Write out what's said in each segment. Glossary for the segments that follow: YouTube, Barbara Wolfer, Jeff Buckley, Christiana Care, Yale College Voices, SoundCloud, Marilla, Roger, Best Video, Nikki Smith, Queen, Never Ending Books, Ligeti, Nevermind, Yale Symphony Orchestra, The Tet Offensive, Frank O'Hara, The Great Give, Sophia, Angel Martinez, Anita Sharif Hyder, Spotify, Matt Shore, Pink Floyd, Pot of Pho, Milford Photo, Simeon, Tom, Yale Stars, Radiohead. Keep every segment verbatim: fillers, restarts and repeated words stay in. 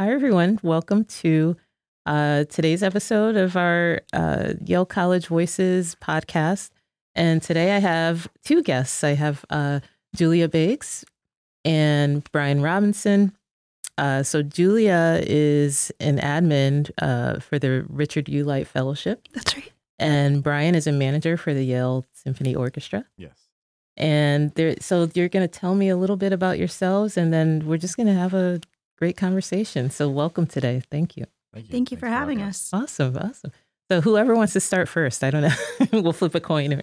Hi, everyone. Welcome to uh, today's episode of our uh, Yale College Voices podcast. And today I have two guests. I have uh, Julia Biggs and Brian Robinson. Uh, so Julia is an admin uh, for the Richard U. Light Fellowship. That's right. And Brian is a manager for the Yale Symphony Orchestra. Yes. And there, so you're going to tell me a little bit about yourselves, and then we're just going to have a great conversation. So welcome today. Thank you. Thank you, Thank you for having us. Awesome. Awesome. So whoever wants to start first, I don't know. We'll flip a coin.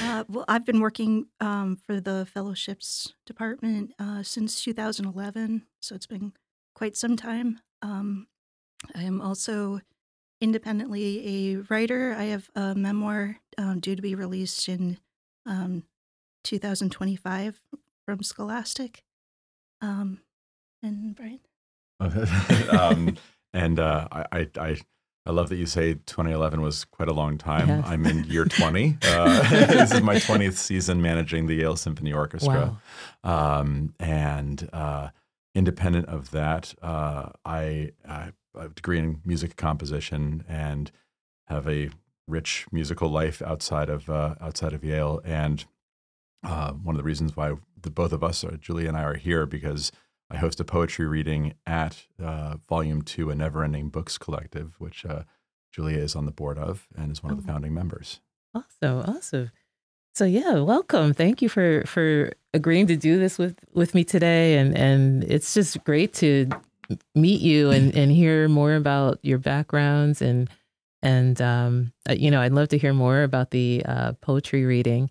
uh, well, I've been working um, for the fellowships department uh, since two thousand eleven. So it's been quite some time. Um, I am also independently a writer. I have a memoir um, due to be released in um, two thousand twenty-five from Scholastic. Um, and Brian? um, and uh, I, I I love that you say twenty eleven was quite a long time. Yeah. I'm in year twenty. Uh, this is my twentieth season managing the Yale Symphony Orchestra. Wow. Um, and uh, independent of that, uh, I, I have a degree in music composition and have a rich musical life outside of uh, outside of Yale. And Uh, one of the reasons why the both of us, are, Julie and I, are here, because I host a poetry reading at uh, Volume Two, a Never Ending Books collective, which uh, Julia is on the board of and is one oh. of the founding members. Awesome, awesome. So yeah, welcome. Thank you for for agreeing to do this with with me today, and and it's just great to meet you and and hear more about your backgrounds and and um, you know, I'd love to hear more about the uh, poetry reading.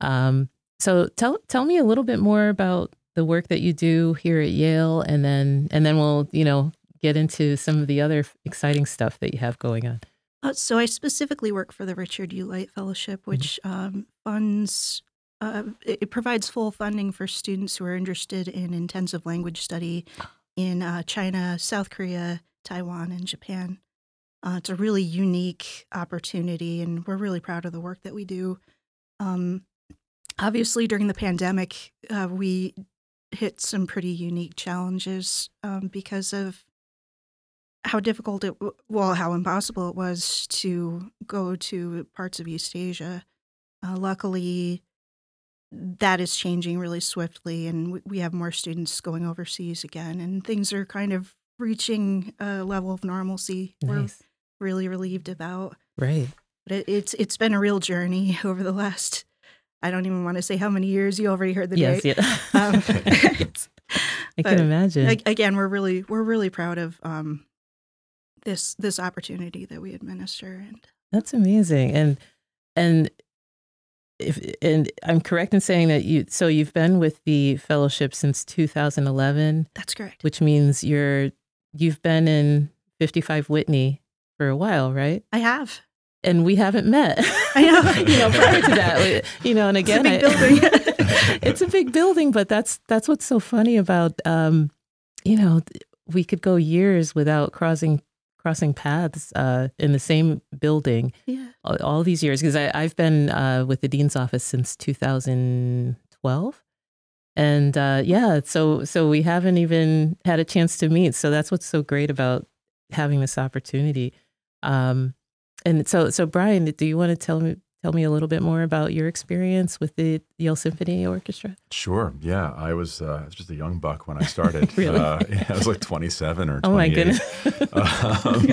Um, So tell tell me a little bit more about the work that you do here at Yale, and then and then we'll, you know, get into some of the other exciting stuff that you have going on. Uh, so I specifically work for the Richard U. Light Fellowship, which mm-hmm. um, funds, uh, it provides full funding for students who are interested in intensive language study in uh, China, South Korea, Taiwan, and Japan. Uh, it's a really unique opportunity, and we're really proud of the work that we do. Um, Obviously, during the pandemic, uh, we hit some pretty unique challenges um, because of how difficult it, w well, how impossible it was to go to parts of East Asia. Uh, luckily, that is changing really swiftly, and we, we have more students going overseas again, and things are kind of reaching a level of normalcy. Nice. We're really relieved about. Right. But it, it's it's been a real journey over the last, I don't even want to say how many years. You already heard the yes, date. Yeah. Um, yes. I can imagine. Again, we're really we're really proud of um, this this opportunity that we administer. And that's amazing. And and if and I'm correct in saying that you so you've been with the fellowship since two thousand eleven. That's correct. Which means you're you've been in fifty-five Whitney for a while, right? I have. And we haven't met. I know. You know, prior to that, we, you know, and again, it's a big building. I, it's a big building, but that's that's what's so funny about, um, you know, we could go years without crossing crossing paths uh, in the same building. Yeah. All, all these years, because I've been uh, with the dean's office since two thousand twelve, and uh, yeah, so so we haven't even had a chance to meet. So that's what's so great about having this opportunity. Um, And so, so Brian, do you want to tell me tell me a little bit more about your experience with the Yale Symphony Orchestra? Sure. Yeah, I was uh, I was just a young buck when I started. Really? Uh, yeah, I was like twenty-seven or twenty-eight. Oh my goodness! um,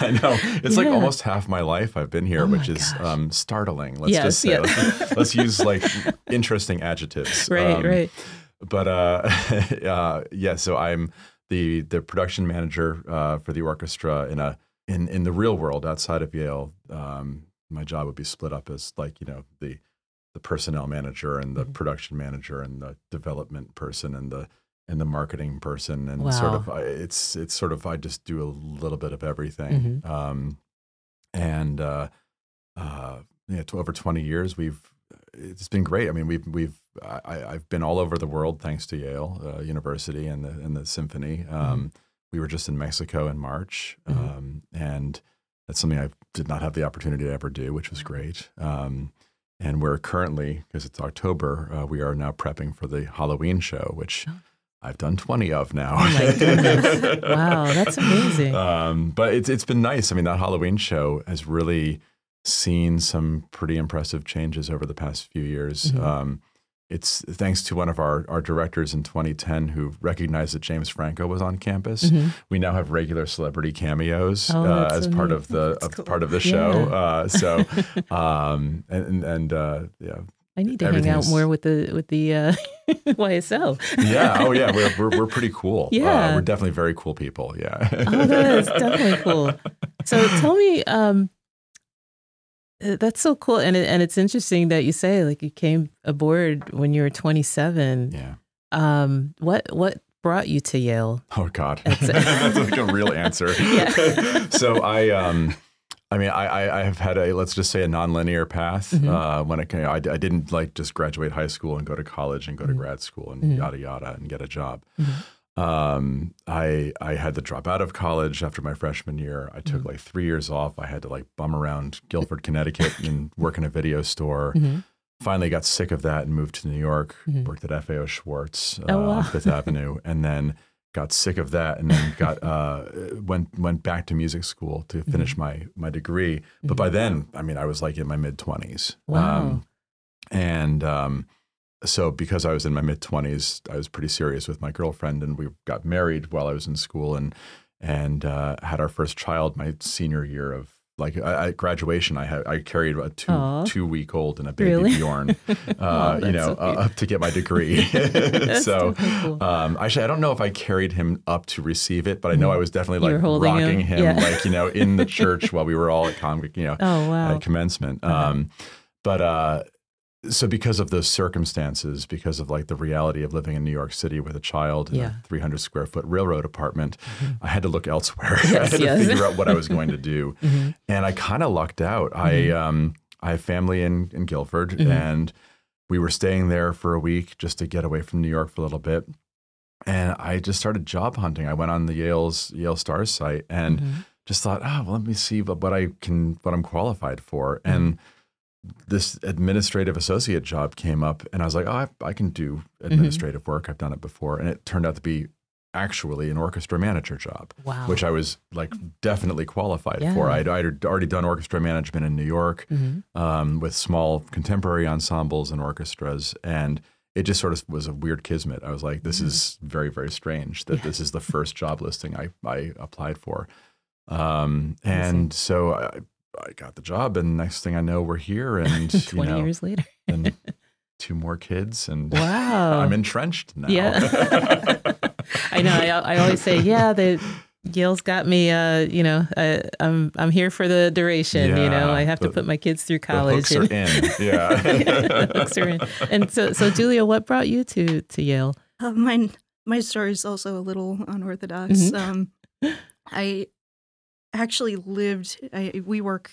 I know, it's yeah. like almost half my life I've been here, oh which is um, startling. Let's yes, just say, yeah. let's, let's use like interesting adjectives. Right. Um, right. But uh, uh, yeah, so I'm the the production manager uh, for the orchestra in a. In, in the real world outside of Yale, um, my job would be split up as like, you know, the the personnel manager and the mm-hmm. production manager and the development person and the and the marketing person and wow. sort of I, it's it's sort of I just do a little bit of everything. Mm-hmm. um, and uh, uh, yeah, to over twenty years we've it's been great. I mean we've we've I, I've been all over the world thanks to Yale uh, University and the and the symphony. Um, mm-hmm. We were just in Mexico in March, mm-hmm. um, and that's something I did not have the opportunity to ever do, which was great. Um, and we're currently, because it's October, uh, we are now prepping for the Halloween show, which I've done twenty of now. Oh my goodness. Wow, that's amazing. Um, but it's it's been nice. I mean, that Halloween show has really seen some pretty impressive changes over the past few years. Mm-hmm. Um, it's thanks to one of our, our directors in twenty ten who recognized that James Franco was on campus. Mm-hmm. We now have regular celebrity cameos oh, uh, as amazing. part of the of, cool. part of the show. Yeah. Uh, so um, and and uh, yeah. I need to hang out more with the with the uh, Y S L. Yeah. Oh, yeah. We're we're, we're pretty cool. Yeah. Uh, we're definitely very cool people. Yeah. Oh, that is definitely cool. So tell me, um, that's so cool, and it, and it's interesting that you say like you came aboard when you were twenty-seven. Yeah. Um. What what brought you to Yale? Oh God, that's, that's like a real answer. Yeah. So I um. I mean, I I have had a, let's just say, a nonlinear path. Mm-hmm. uh, when it, you know, I, I didn't like just graduate high school and go to college and go mm-hmm. to grad school and mm-hmm. yada, yada, and get a job. Mm-hmm. Um, I I had to drop out of college after my freshman year. I took mm-hmm. like three years off. I had to like bum around Guilford, Connecticut and work in a video store. Mm-hmm. Finally got sick of that and moved to New York, mm-hmm. worked at F A O Schwartz oh, uh, wow. on Fifth Avenue, and then got sick of that and then got uh, went went back to music school to finish mm-hmm. my my degree. But mm-hmm. by then, I mean, I was like in my mid-twenties. Wow. Um, and um, so because I was in my mid-twenties, I was pretty serious with my girlfriend, and we got married while I was in school and and uh, had our first child my senior year of Like at graduation, I had I carried a two Aww. two week old and a baby really? Bjorn, uh, wow, you know, so uh, up to get my degree. So cool. um, actually, I don't know if I carried him up to receive it, but I know I was definitely like rocking him, him yeah. like you know, in the church while we were all at con- you know, oh, wow. at commencement. Uh-huh. Um, but uh, so because of those circumstances, because of like the reality of living in New York City with a child in yeah. a three hundred square foot railroad apartment, mm-hmm. I had to look elsewhere. Yes, I had yes. to figure out what I was going to do. Mm-hmm. And I kind of lucked out. Mm-hmm. I um, I have family in, in Guilford mm-hmm. and we were staying there for a week just to get away from New York for a little bit. And I just started job hunting. I went on the Yale's Yale Stars site and mm-hmm. just thought, oh, well, let me see what, what I can, what I'm qualified for. Mm-hmm. And this administrative associate job came up and I was like, oh, I, I can do administrative mm-hmm. work. I've done it before. And it turned out to be actually an orchestra manager job, wow. which I was like definitely qualified yeah. for. I'd, I'd already done orchestra management in New York mm-hmm. um, with small contemporary ensembles and orchestras. And it just sort of was a weird kismet. I was like, this mm-hmm. is very, very strange that yeah. this is the first job listing I, I applied for. Um, and so I, I got the job, and next thing I know, we're here, and twenty you know, years later, and two more kids, and wow, I'm entrenched now. Yeah, I know. I, I always say, yeah, the Yale's got me. Uh, you know, I, I'm I'm here for the duration. Yeah, you know, I have the, to put my kids through college. The hooks and, are in. Yeah, yeah the hooks are in. And so, so Julia, what brought you to to Yale? Uh, my my story is also a little unorthodox. Mm-hmm. Um, I. Actually lived. I, we work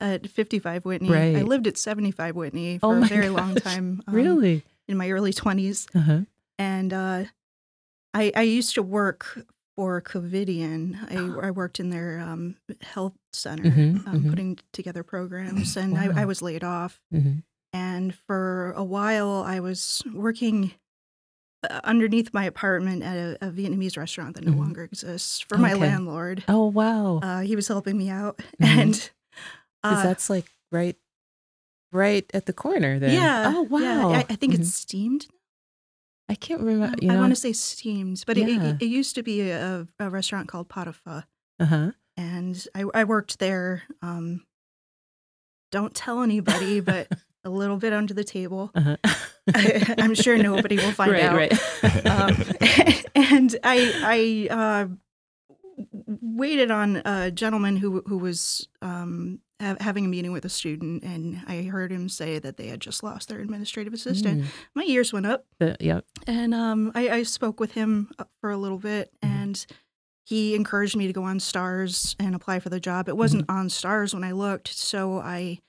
at fifty-five Whitney. Right. I lived at seventy-five Whitney for oh a very gosh. long time. Um, really, in my early twenties, uh-huh. and uh, I, I used to work for Covidian. I, I worked in their um, health center, mm-hmm, um, mm-hmm. putting together programs, and wow. I, I was laid off. Mm-hmm. And for a while, I was working underneath my apartment at a, a Vietnamese restaurant that no mm-hmm. longer exists for okay. my landlord. Oh, wow. Uh, he was helping me out. Mm-hmm. And uh, that's like right right at the corner there. Yeah. Oh, wow. Yeah. I, I think mm-hmm. it's steamed. I can't remember. You I, I want to say steamed, but yeah. it, it, it used to be a, a restaurant called Pot of Pho. Uh-huh. And I, I worked there. Um, don't tell anybody, but a little bit under the table. Uh-huh. I, I'm sure nobody will find right, out. Right. Um, and I, I uh, waited on a gentleman who who was um, ha- having a meeting with a student, and I heard him say that they had just lost their administrative assistant. Mm. My ears went up. Uh, yep. And um, I, I spoke with him for a little bit, mm. and he encouraged me to go on Stars and apply for the job. It wasn't mm. on Stars when I looked, so I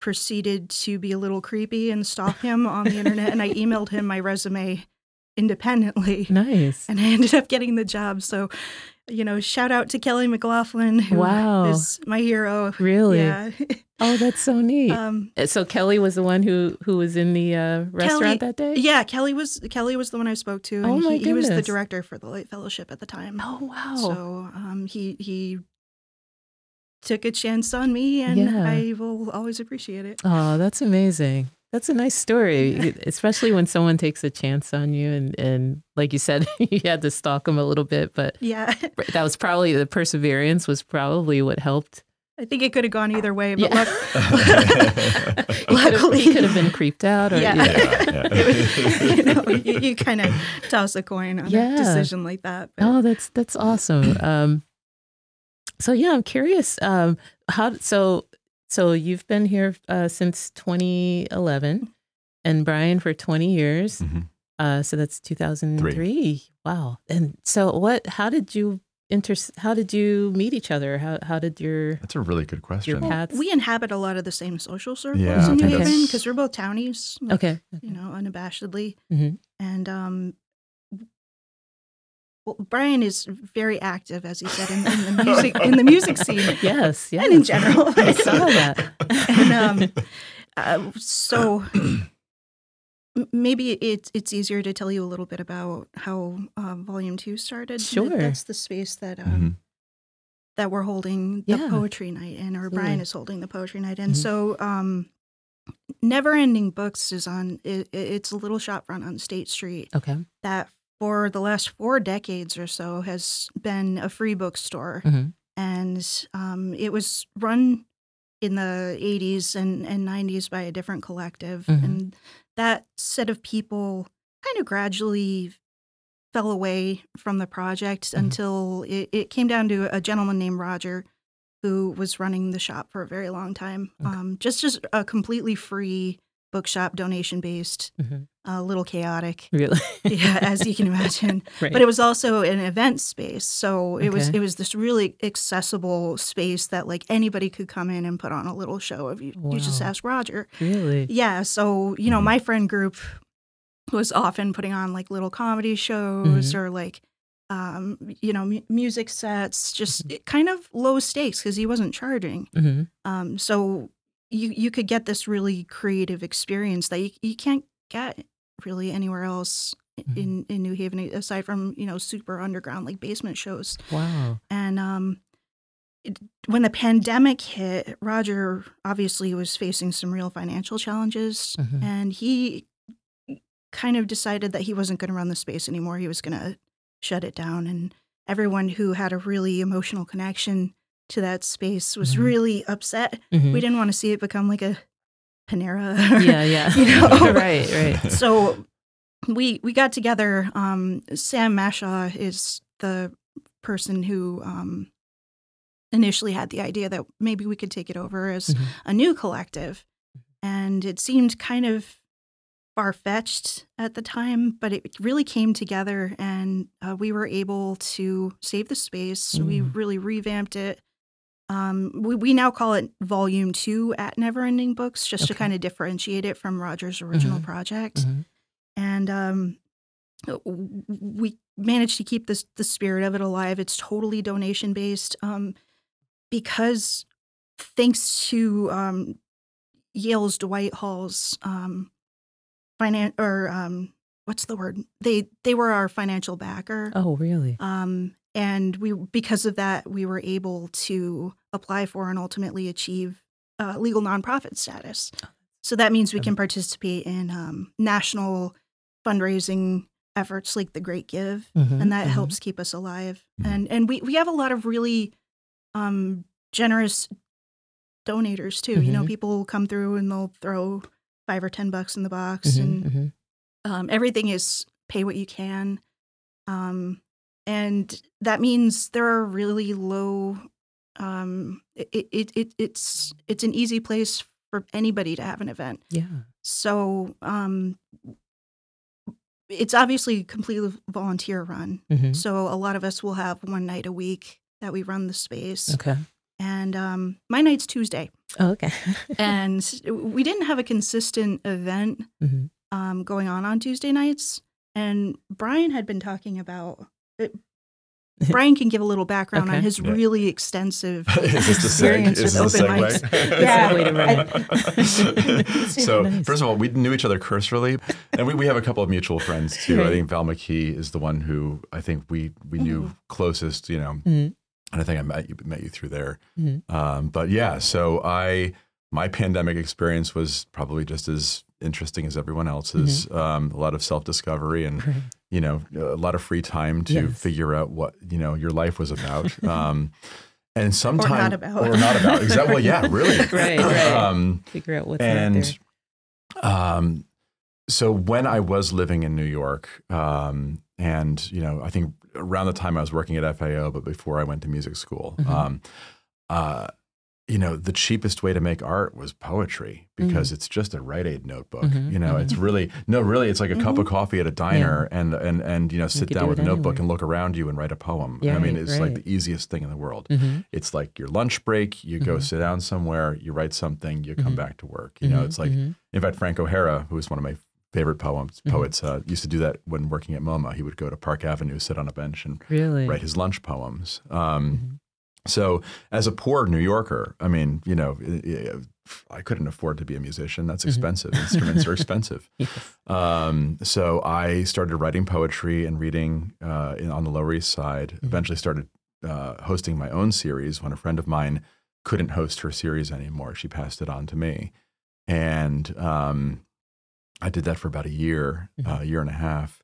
proceeded to be a little creepy and stalk him on the internet, and I emailed him my resume independently. Nice. And I ended up getting the job. So, you know, shout out to Kelly McLaughlin, who wow. is my hero. Really? Yeah. Oh, that's so neat. Um, so Kelly was the one who who was in the uh, restaurant Kelly, that day? Yeah, Kelly was Kelly was the one I spoke to. And oh, my he, he was the director for the Light Fellowship at the time. Oh, wow. So um, he he took a chance on me, and yeah. I will always appreciate it. Oh, that's amazing. That's a nice story, especially when someone takes a chance on you. And, and like you said, you had to stalk them a little bit. But yeah, that was probably the perseverance was probably what helped. I think it could have gone either way. But yeah. luck- luckily, you could have been creeped out. Or, yeah. yeah. yeah. was, you know, you, you kind of toss a coin on yeah. a decision like that. But. Oh, that's that's awesome. Um, so, yeah, I'm curious. Um, how so. So you've been here uh, since twenty eleven, and Brian for twenty years. Mm-hmm. Uh, so that's two thousand three. Three. Wow! And so, what? How did you inter? How did you meet each other? How how did your? That's a really good question. Well, we inhabit a lot of the same social circles yeah, in New Haven because we're both townies. Like, okay. okay. You know, unabashedly, mm-hmm. and um. Well, Brian is very active, as he said, in, in the music in the music scene. Yes, yes. And in general. I saw that. And um, uh, so maybe it's it's easier to tell you a little bit about how uh, Volume Two started. Sure, that's the space that um, mm-hmm. that we're holding the yeah. poetry night in, or Brian yeah. is holding the poetry night in. Mm-hmm. So, um, Never Ending Books is on. It, it's a little shopfront on State Street. Okay, that. For the last four decades or so, has been a free bookstore. Mm-hmm. And um, it was run in the eighties and, and nineties by a different collective. Mm-hmm. And that set of people kind of gradually fell away from the project mm-hmm. until it, it came down to a gentleman named Roger, who was running the shop for a very long time. Okay. Um, just as a completely free bookshop, donation-based, mm-hmm. a little chaotic, really, yeah, as you can imagine. Right. But it was also an event space, so it okay. was it was this really accessible space that like anybody could come in and put on a little show if you, wow. you just ask Roger. Really, yeah. So you know, mm-hmm. my friend group was often putting on like little comedy shows mm-hmm. or like um, you know m- music sets, just mm-hmm. kind of low stakes because he wasn't charging. Mm-hmm. Um, so. You you could get this really creative experience that you you can't get really anywhere else mm-hmm. in, in New Haven aside from you know super underground like basement shows. Wow! And um, it, when the pandemic hit, Roger obviously was facing some real financial challenges, mm-hmm. and he kind of decided that he wasn't going to run the space anymore. He was going to shut it down, and everyone who had a really emotional connection to that space was mm-hmm. really upset. Mm-hmm. We didn't want to see it become like a Panera. Or, yeah, yeah. You know? Right, right. So we we got together. Um, Sam Masha is the person who um, initially had the idea that maybe we could take it over as mm-hmm. a new collective. And it seemed kind of far-fetched at the time, but it really came together, and uh, we were able to save the space. Mm. We really revamped it. Um, we, we now call it Volume Two at Never Ending Books, just okay. to kind of differentiate it from Roger's original mm-hmm. project. Mm-hmm. And um, we managed to keep this the spirit of it alive. It's totally donation based um, because thanks to um, Yale's Dwight Hall's um, finan or um, what's the word? They they were our financial backer. Oh, really? Um. And we, because of that, we were able to apply for and ultimately achieve uh, legal nonprofit status. So that means we can participate in um, national fundraising efforts like The Great Give, mm-hmm, and that mm-hmm. helps keep us alive. Mm-hmm. And and we, we have a lot of really um, generous donators, too. Mm-hmm. You know, people come through and they'll throw five or ten bucks in the box. Mm-hmm, and mm-hmm. Um, everything is pay what you can. Um And that means there are really low. Um, it, it it it's it's an easy place for anybody to have an event. Yeah. So um, it's obviously completely volunteer run. Mm-hmm. So a lot of us will have one night a week that we run the space. Okay. And um, my night's Tuesday. Oh, okay. And we didn't have a consistent event mm-hmm. um, going on on Tuesday nights. And Brian had been talking about it. Brian can give a little background okay. on his yeah. really extensive experience with open mics. Yeah. Way to run. So nice. First of all, we knew each other cursorily, and we, we have a couple of mutual friends too. Right. I think Val McKee is the one who I think we we knew mm. closest, you know, mm. and I think I met you met you through there. Mm. Um, but yeah, so I my pandemic experience was probably just as interesting as everyone else's. Mm-hmm. Um, a lot of self-discovery and. Right. You know, a lot of free time to yes. figure out what, you know, your life was about. Um, and sometimes. Or not about. Or not about. Exactly. Well, yeah, really. Right, right. Um, figure out what's and, out there. Um, so when I was living in New York, um, and, you know, I think around the time I was working at F A O, but before I went to music school, mm-hmm. um, uh, you know, the cheapest way to make art was poetry because mm-hmm. it's just a Rite Aid notebook. Mm-hmm. You know, mm-hmm. it's really, no, really, it's like a mm-hmm. cup of coffee at a diner yeah. and, and, and, you know, sit you down do with a notebook anywhere. And look around you and write a poem. Yeah, I mean, it's right. like the easiest thing in the world. Mm-hmm. It's like your lunch break, you mm-hmm. go sit down somewhere, you write something, you come mm-hmm. back to work. You know, mm-hmm. it's like, mm-hmm. in fact, Frank O'Hara, who is one of my favorite poems, poets, mm-hmm. uh, used to do that when working at MoMA. He would go to Park Avenue, sit on a bench and really? Write his lunch poems. Um, mm-hmm. So as a poor New Yorker, I mean, you know, it, it, I couldn't afford to be a musician. That's expensive. Mm-hmm. Instruments are expensive. Yes. Um, so I started writing poetry and reading uh, in, on the Lower East Side, mm-hmm. eventually started uh, hosting my own series when a friend of mine couldn't host her series anymore. She passed it on to me. And um, I did that for about a year, a mm-hmm. uh, year and a half.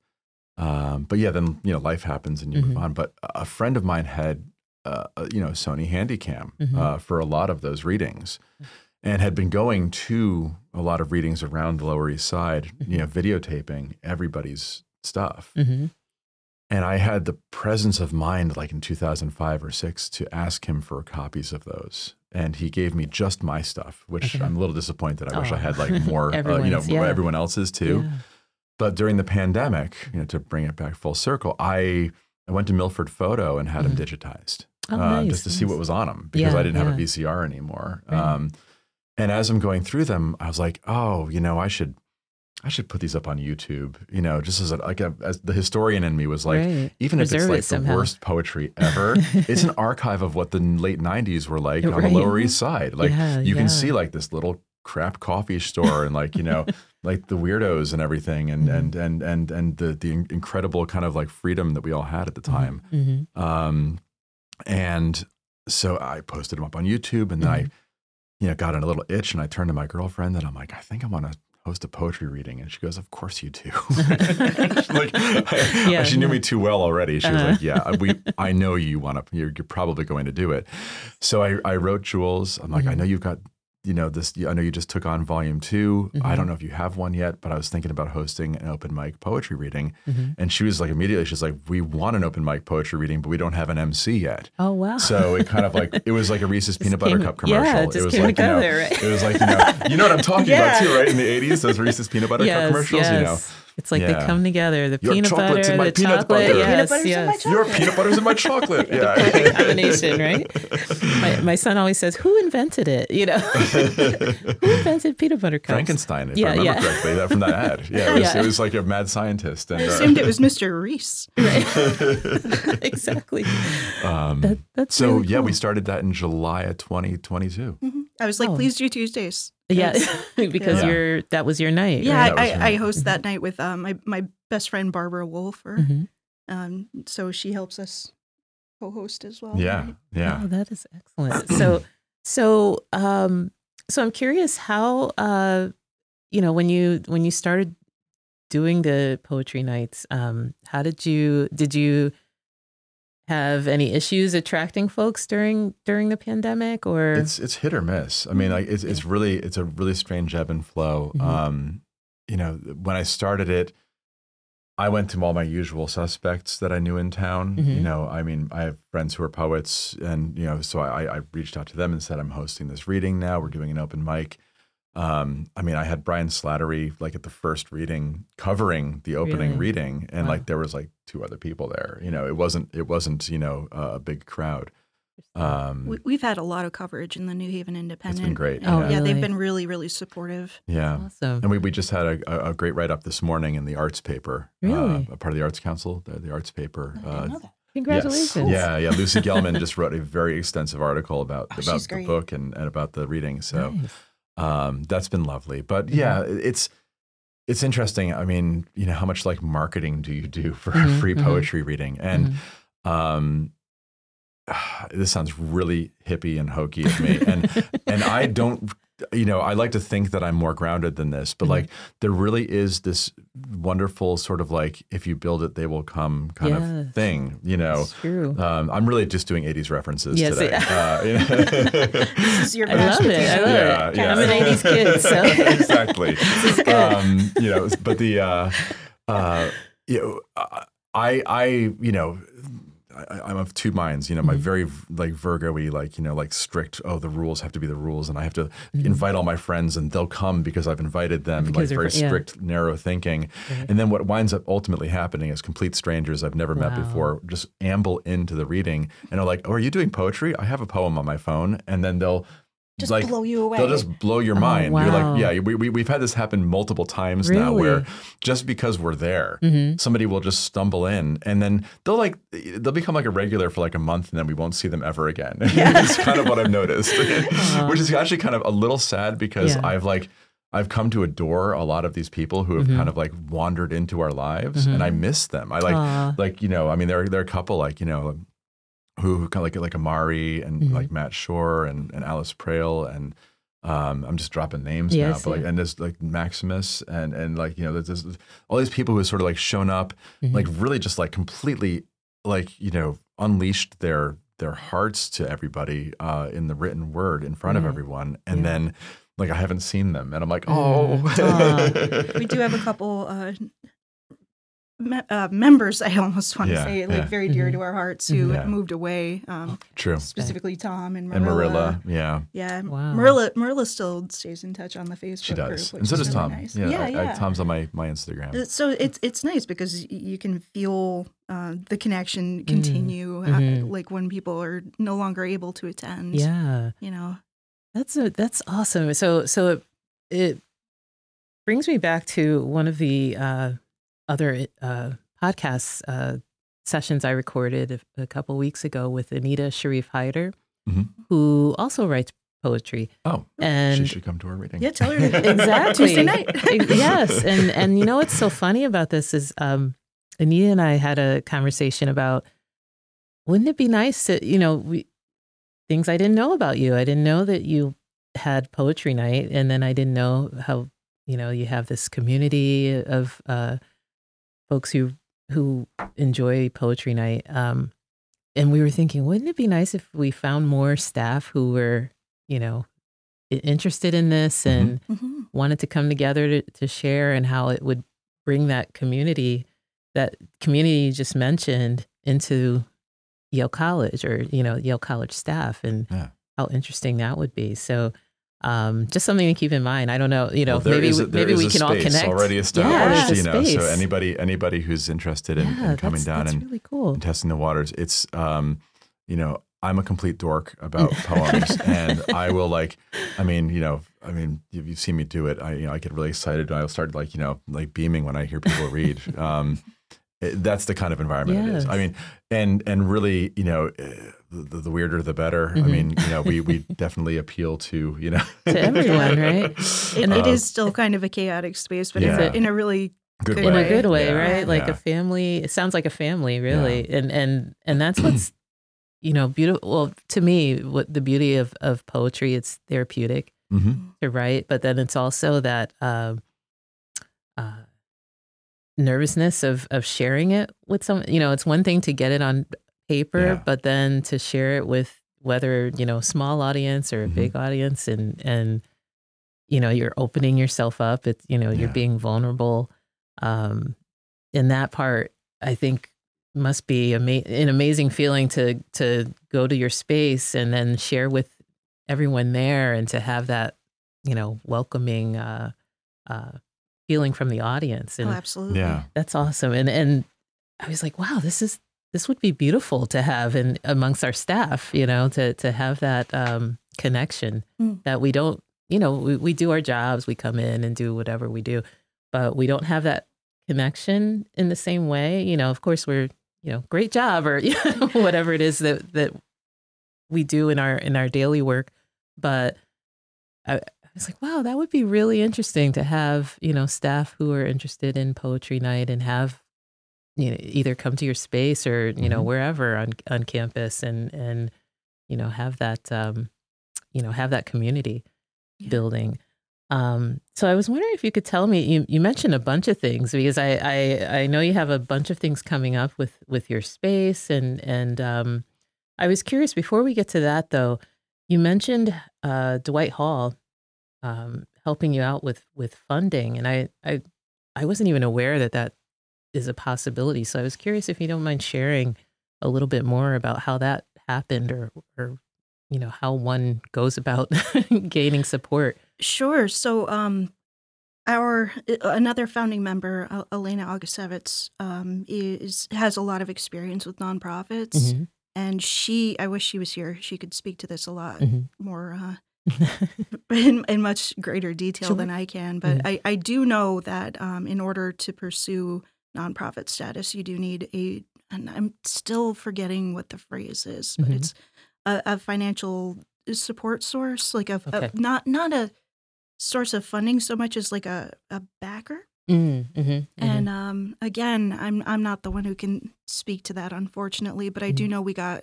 Um, but yeah, then, you know, life happens and you mm-hmm. move on. But a friend of mine had Uh, you know, Sony Handycam mm-hmm. uh, for a lot of those readings and had been going to a lot of readings around the Lower East Side, mm-hmm. you know, videotaping everybody's stuff. Mm-hmm. And I had the presence of mind, like in two thousand five or six, to ask him for copies of those. And he gave me just my stuff, which okay. I'm a little disappointed. I oh. wish I had like more, uh, you know, yeah. everyone else's too. Yeah. But during the pandemic, you know, to bring it back full circle, I, I went to Milford Photo and had mm-hmm. them digitized. Oh, uh, nice, just to nice. See what was on them because yeah, I didn't yeah. have a V C R anymore. Right. Um, and as I'm going through them, I was like, oh, you know, I should, I should put these up on YouTube. You know, just as a, like a, as the historian in me was like, right. even Preserve if it's like it the somehow. Worst poetry ever, it's an archive of what the late nineties were like right. on the Lower East Side. Like yeah, you yeah. can see like this little crap coffee store and like, you know, like the weirdos and everything and, mm-hmm. and, and, and, and the, the incredible kind of like freedom that we all had at the time. Mm-hmm. Um, And so I posted them up on YouTube and then mm-hmm. I, you know, got in a little itch and I turned to my girlfriend and I'm like, I think I want to host a poetry reading. And she goes, of course you do. like, yeah, she knew yeah. me too well already. She uh-huh. was like, yeah, we, I know you want to, you're, you're probably going to do it. So I, I wrote Jules. I'm like, mm-hmm. I know you've got, you know, this, I know you just took on volume two. Mm-hmm. I don't know if you have one yet, but I was thinking about hosting an open mic poetry reading. Mm-hmm. And she was like, immediately, she's like, we want an open mic poetry reading, but we don't have an M C yet. Oh, wow. So it kind of like, it was like a Reese's peanut butter came, cup commercial. Yeah, it, just it was came like, together, you know, right? it was like, you know, you know what I'm talking yeah. about too, right? In the eighties, those Reese's peanut butter yes, cup commerchals, yes. you know. It's like yeah. they come together, the your peanut butter, in my the peanut chocolate. Butter. Yes, peanut yes. Your peanut butter's in my chocolate. Yeah. The perfect combination, right? My, my son always says, who invented it? You know, who invented peanut butter cups? Frankenstein, if yeah, I remember yeah. correctly, that, from that ad. Yeah, it was, yeah. it was like a mad scientist. And, uh, I assumed it was Mister Reese. Right. exactly. Um, that, that's so, really cool. yeah, we started that in July of twenty twenty-two. Mm-hmm. I was like, oh. please do Tuesdays. Yeah, because yeah. your that was your night. Yeah, right? I, I, night. I host mm-hmm. that night with um, my my best friend Barbara Wolfer. Mm-hmm. Um, so she helps us co-host as well. Yeah, right? yeah. Oh, that is excellent. so, so, um, so I'm curious how uh, you know when you when you started doing the poetry nights, um, how did you did you have any issues attracting folks during during the pandemic, or it's it's hit or miss? I mean, like it's it's really it's a really strange ebb and flow. Mm-hmm. Um, you know, when I started it, I went to all my usual suspects that I knew in town. Mm-hmm. You know, I mean, I have friends who are poets, and you know, so I I reached out to them and said, I'm hosting this reading now. We're doing an open mic. Um, I mean, I had Brian Slattery like at the first reading covering the opening really? reading, and wow. like there was like two other people there. You know, it wasn't it wasn't you know uh, a big crowd. Um, we, we've had a lot of coverage in the New Haven Independent. It's been great. And, oh, yeah, really? They've been really, really supportive. Yeah. Awesome. And we, we just had a, a great write-up this morning in the arts paper. Really? Uh, part of the Arts Council, the, the arts paper. I didn't know that. Congratulations. Yes. Yeah, yeah. Lucy Gelman just wrote a very extensive article about, oh, about the great. book and, and about the reading. So nice. um, that's been lovely. But yeah, yeah, it's it's interesting. I mean, you know, how much like marketing do you do for mm-hmm, free poetry mm-hmm. reading? And mm-hmm. um, uh, this sounds really hippie and hokey of me. And and I don't, you know, I like to think that I'm more grounded than this, but mm-hmm. like there really is this wonderful sort of like, if you build it, they will come kind yes. of thing, you know. It's true. Um, I'm really just doing eighties references yes, today. Yeah. Uh, you know. This is your I love it. I love yeah, it. Yeah. I'm an eighties kid, so. Exactly. This is good. Um, you know, but the, uh, uh, you know, I, I, you know, I, I'm of two minds, you know, my mm-hmm. very like Virgo-y, like, you know, like strict, oh, the rules have to be the rules and I have to mm-hmm. invite all my friends and they'll come because I've invited them, because like very yeah. strict, narrow thinking. Right. And then what winds up ultimately happening is complete strangers I've never wow. met before just amble into the reading and are like, oh, are you doing poetry? I have a poem on my phone. And then they'll just like, blow you away. They'll just blow your mind. Oh, wow. You're like, yeah, we, we, we've had this happen multiple times really? now where just because we're there, mm-hmm. somebody will just stumble in and then they'll like, they'll become like a regular for like a month and then we won't see them ever again. Yeah. That's kind of what I've noticed, uh-huh. which is actually kind of a little sad because yeah. I've like, I've come to adore a lot of these people who have mm-hmm. kind of like wandered into our lives mm-hmm. and I miss them. I like, uh. like, you know, I mean, there, there are a couple like, you know, who kind of like like Amari and mm-hmm. like Matt Shore and, and Alice Prale and um, I'm just dropping names yes, now, but like yeah. and there's like Maximus and and like you know there's, there's all these people who have sort of like shown up mm-hmm. like really just like completely like you know unleashed their their hearts to everybody uh, in the written word in front right. of everyone and yeah. then like I haven't seen them and I'm like oh uh, we do have a couple. Uh, Me uh, members, I almost want yeah, to say, like yeah. very dear mm-hmm. to our hearts, who yeah. moved away. Um, True. Specifically, Tom and Marilla. And Marilla, yeah, yeah. Wow. Marilla, Marilla still stays in touch on the Facebook. She does, group, and so does really Tom. Nice. Yeah, yeah, I, yeah. I, Tom's on my my Instagram. So it's it's nice because you can feel uh, the connection continue, mm-hmm. uh, mm-hmm. like when people are no longer able to attend. Yeah, you know, that's a, that's awesome. So so it, it brings me back to one of the. Uh, other uh, podcasts uh, sessions I recorded a, a couple weeks ago with Anita Sharif Hyder, mm-hmm. who also writes poetry. Oh, and she should come to our reading. Yeah, tell her. Exactly. Tuesday night. Yes. And, and you know what's so funny about this is um, Anita and I had a conversation about, wouldn't it be nice to, you know, we, things I didn't know about you. I didn't know that you had poetry night. And then I didn't know how, you know, you have this community of uh folks who who enjoy poetry night. Um, and we were thinking, wouldn't it be nice if we found more staff who were, you know, interested in this and mm-hmm. wanted to come together to, to share, and how it would bring that community, that community you just mentioned, into Yale College or, you know, Yale College staff, and yeah. how interesting that would be. So Um, just something to keep in mind. I don't know, you know, well, maybe a, maybe we can all connect. Already established, yeah, you know. Space. So anybody anybody who's interested in, yeah, in coming that's, down that's and, really cool. and testing the waters, it's um, you know, I'm a complete dork about poems, and I will like, I mean, you know, I mean, if you've seen me do it, I you know, I get really excited, and I'll start like, you know, like beaming when I hear people read. Um, it, that's the kind of environment yes. it is. I mean, and and really, you know. The, the weirder, the better. Mm-hmm. I mean, you know, we, we definitely appeal to, you know. To everyone, right? And um, it is still kind of a chaotic space, but yeah. in a really good way. In a good way, yeah. right? Like yeah. a family. It sounds like a family, really. Yeah. And and and that's what's, you know, beautiful. Well, to me, what the beauty of, of poetry, it's therapeutic mm-hmm. to write, but then it's also that uh, uh, nervousness of, of sharing it with someone. You know, it's one thing to get it on paper, yeah. but then to share it with whether, you know, small audience or a mm-hmm. big audience, and, and, you know, you're opening yourself up. It's, you know, yeah. you're being vulnerable. Um, and that part, I think, must be ama an amazing feeling to, to go to your space and then share with everyone there, and to have that, you know, welcoming, uh, uh, feeling from the audience. And oh, absolutely. Yeah. That's awesome. And, and I was like, wow, this is, this would be beautiful to have in amongst our staff, you know, to to have that um, connection mm. that we don't, you know, we, we do our jobs, we come in and do whatever we do, but we don't have that connection in the same way. You know, of course we're, you know, great job or you know, whatever it is that, that we do in our, in our daily work. But I, I was like, wow, that would be really interesting to have, you know, staff who are interested in poetry night and have, you know, either come to your space or, you know, mm-hmm. wherever on, on campus and, and, you know, have that, um, you know, have that community yeah. building. Um, so I was wondering if you could tell me, you, you mentioned a bunch of things because I, I, I know you have a bunch of things coming up with, with your space. And, and, um, I was curious before we get to that though, you mentioned, uh, Dwight Hall, um, helping you out with, with funding. And I, I, I wasn't even aware that that is a possibility. So I was curious if you don't mind sharing a little bit more about how that happened or, or, you know, how one goes about gaining support. Sure. So um, our another founding member, Elena Augusevitz, um, is has a lot of experience with nonprofits. Mm-hmm. And she, I wish she was here. She could speak to this a lot mm-hmm. more uh, in, in much greater detail sure. than I can. But mm-hmm. I, I do know that um, in order to pursue nonprofit status, you do need a, and I'm still forgetting what the phrase is, but mm-hmm. it's a, a financial support source, like a, okay. a not not a source of funding so much as like a, a backer. Mm-hmm. Mm-hmm. And um, again, I'm I'm not the one who can speak to that, unfortunately, but I mm-hmm. do know we got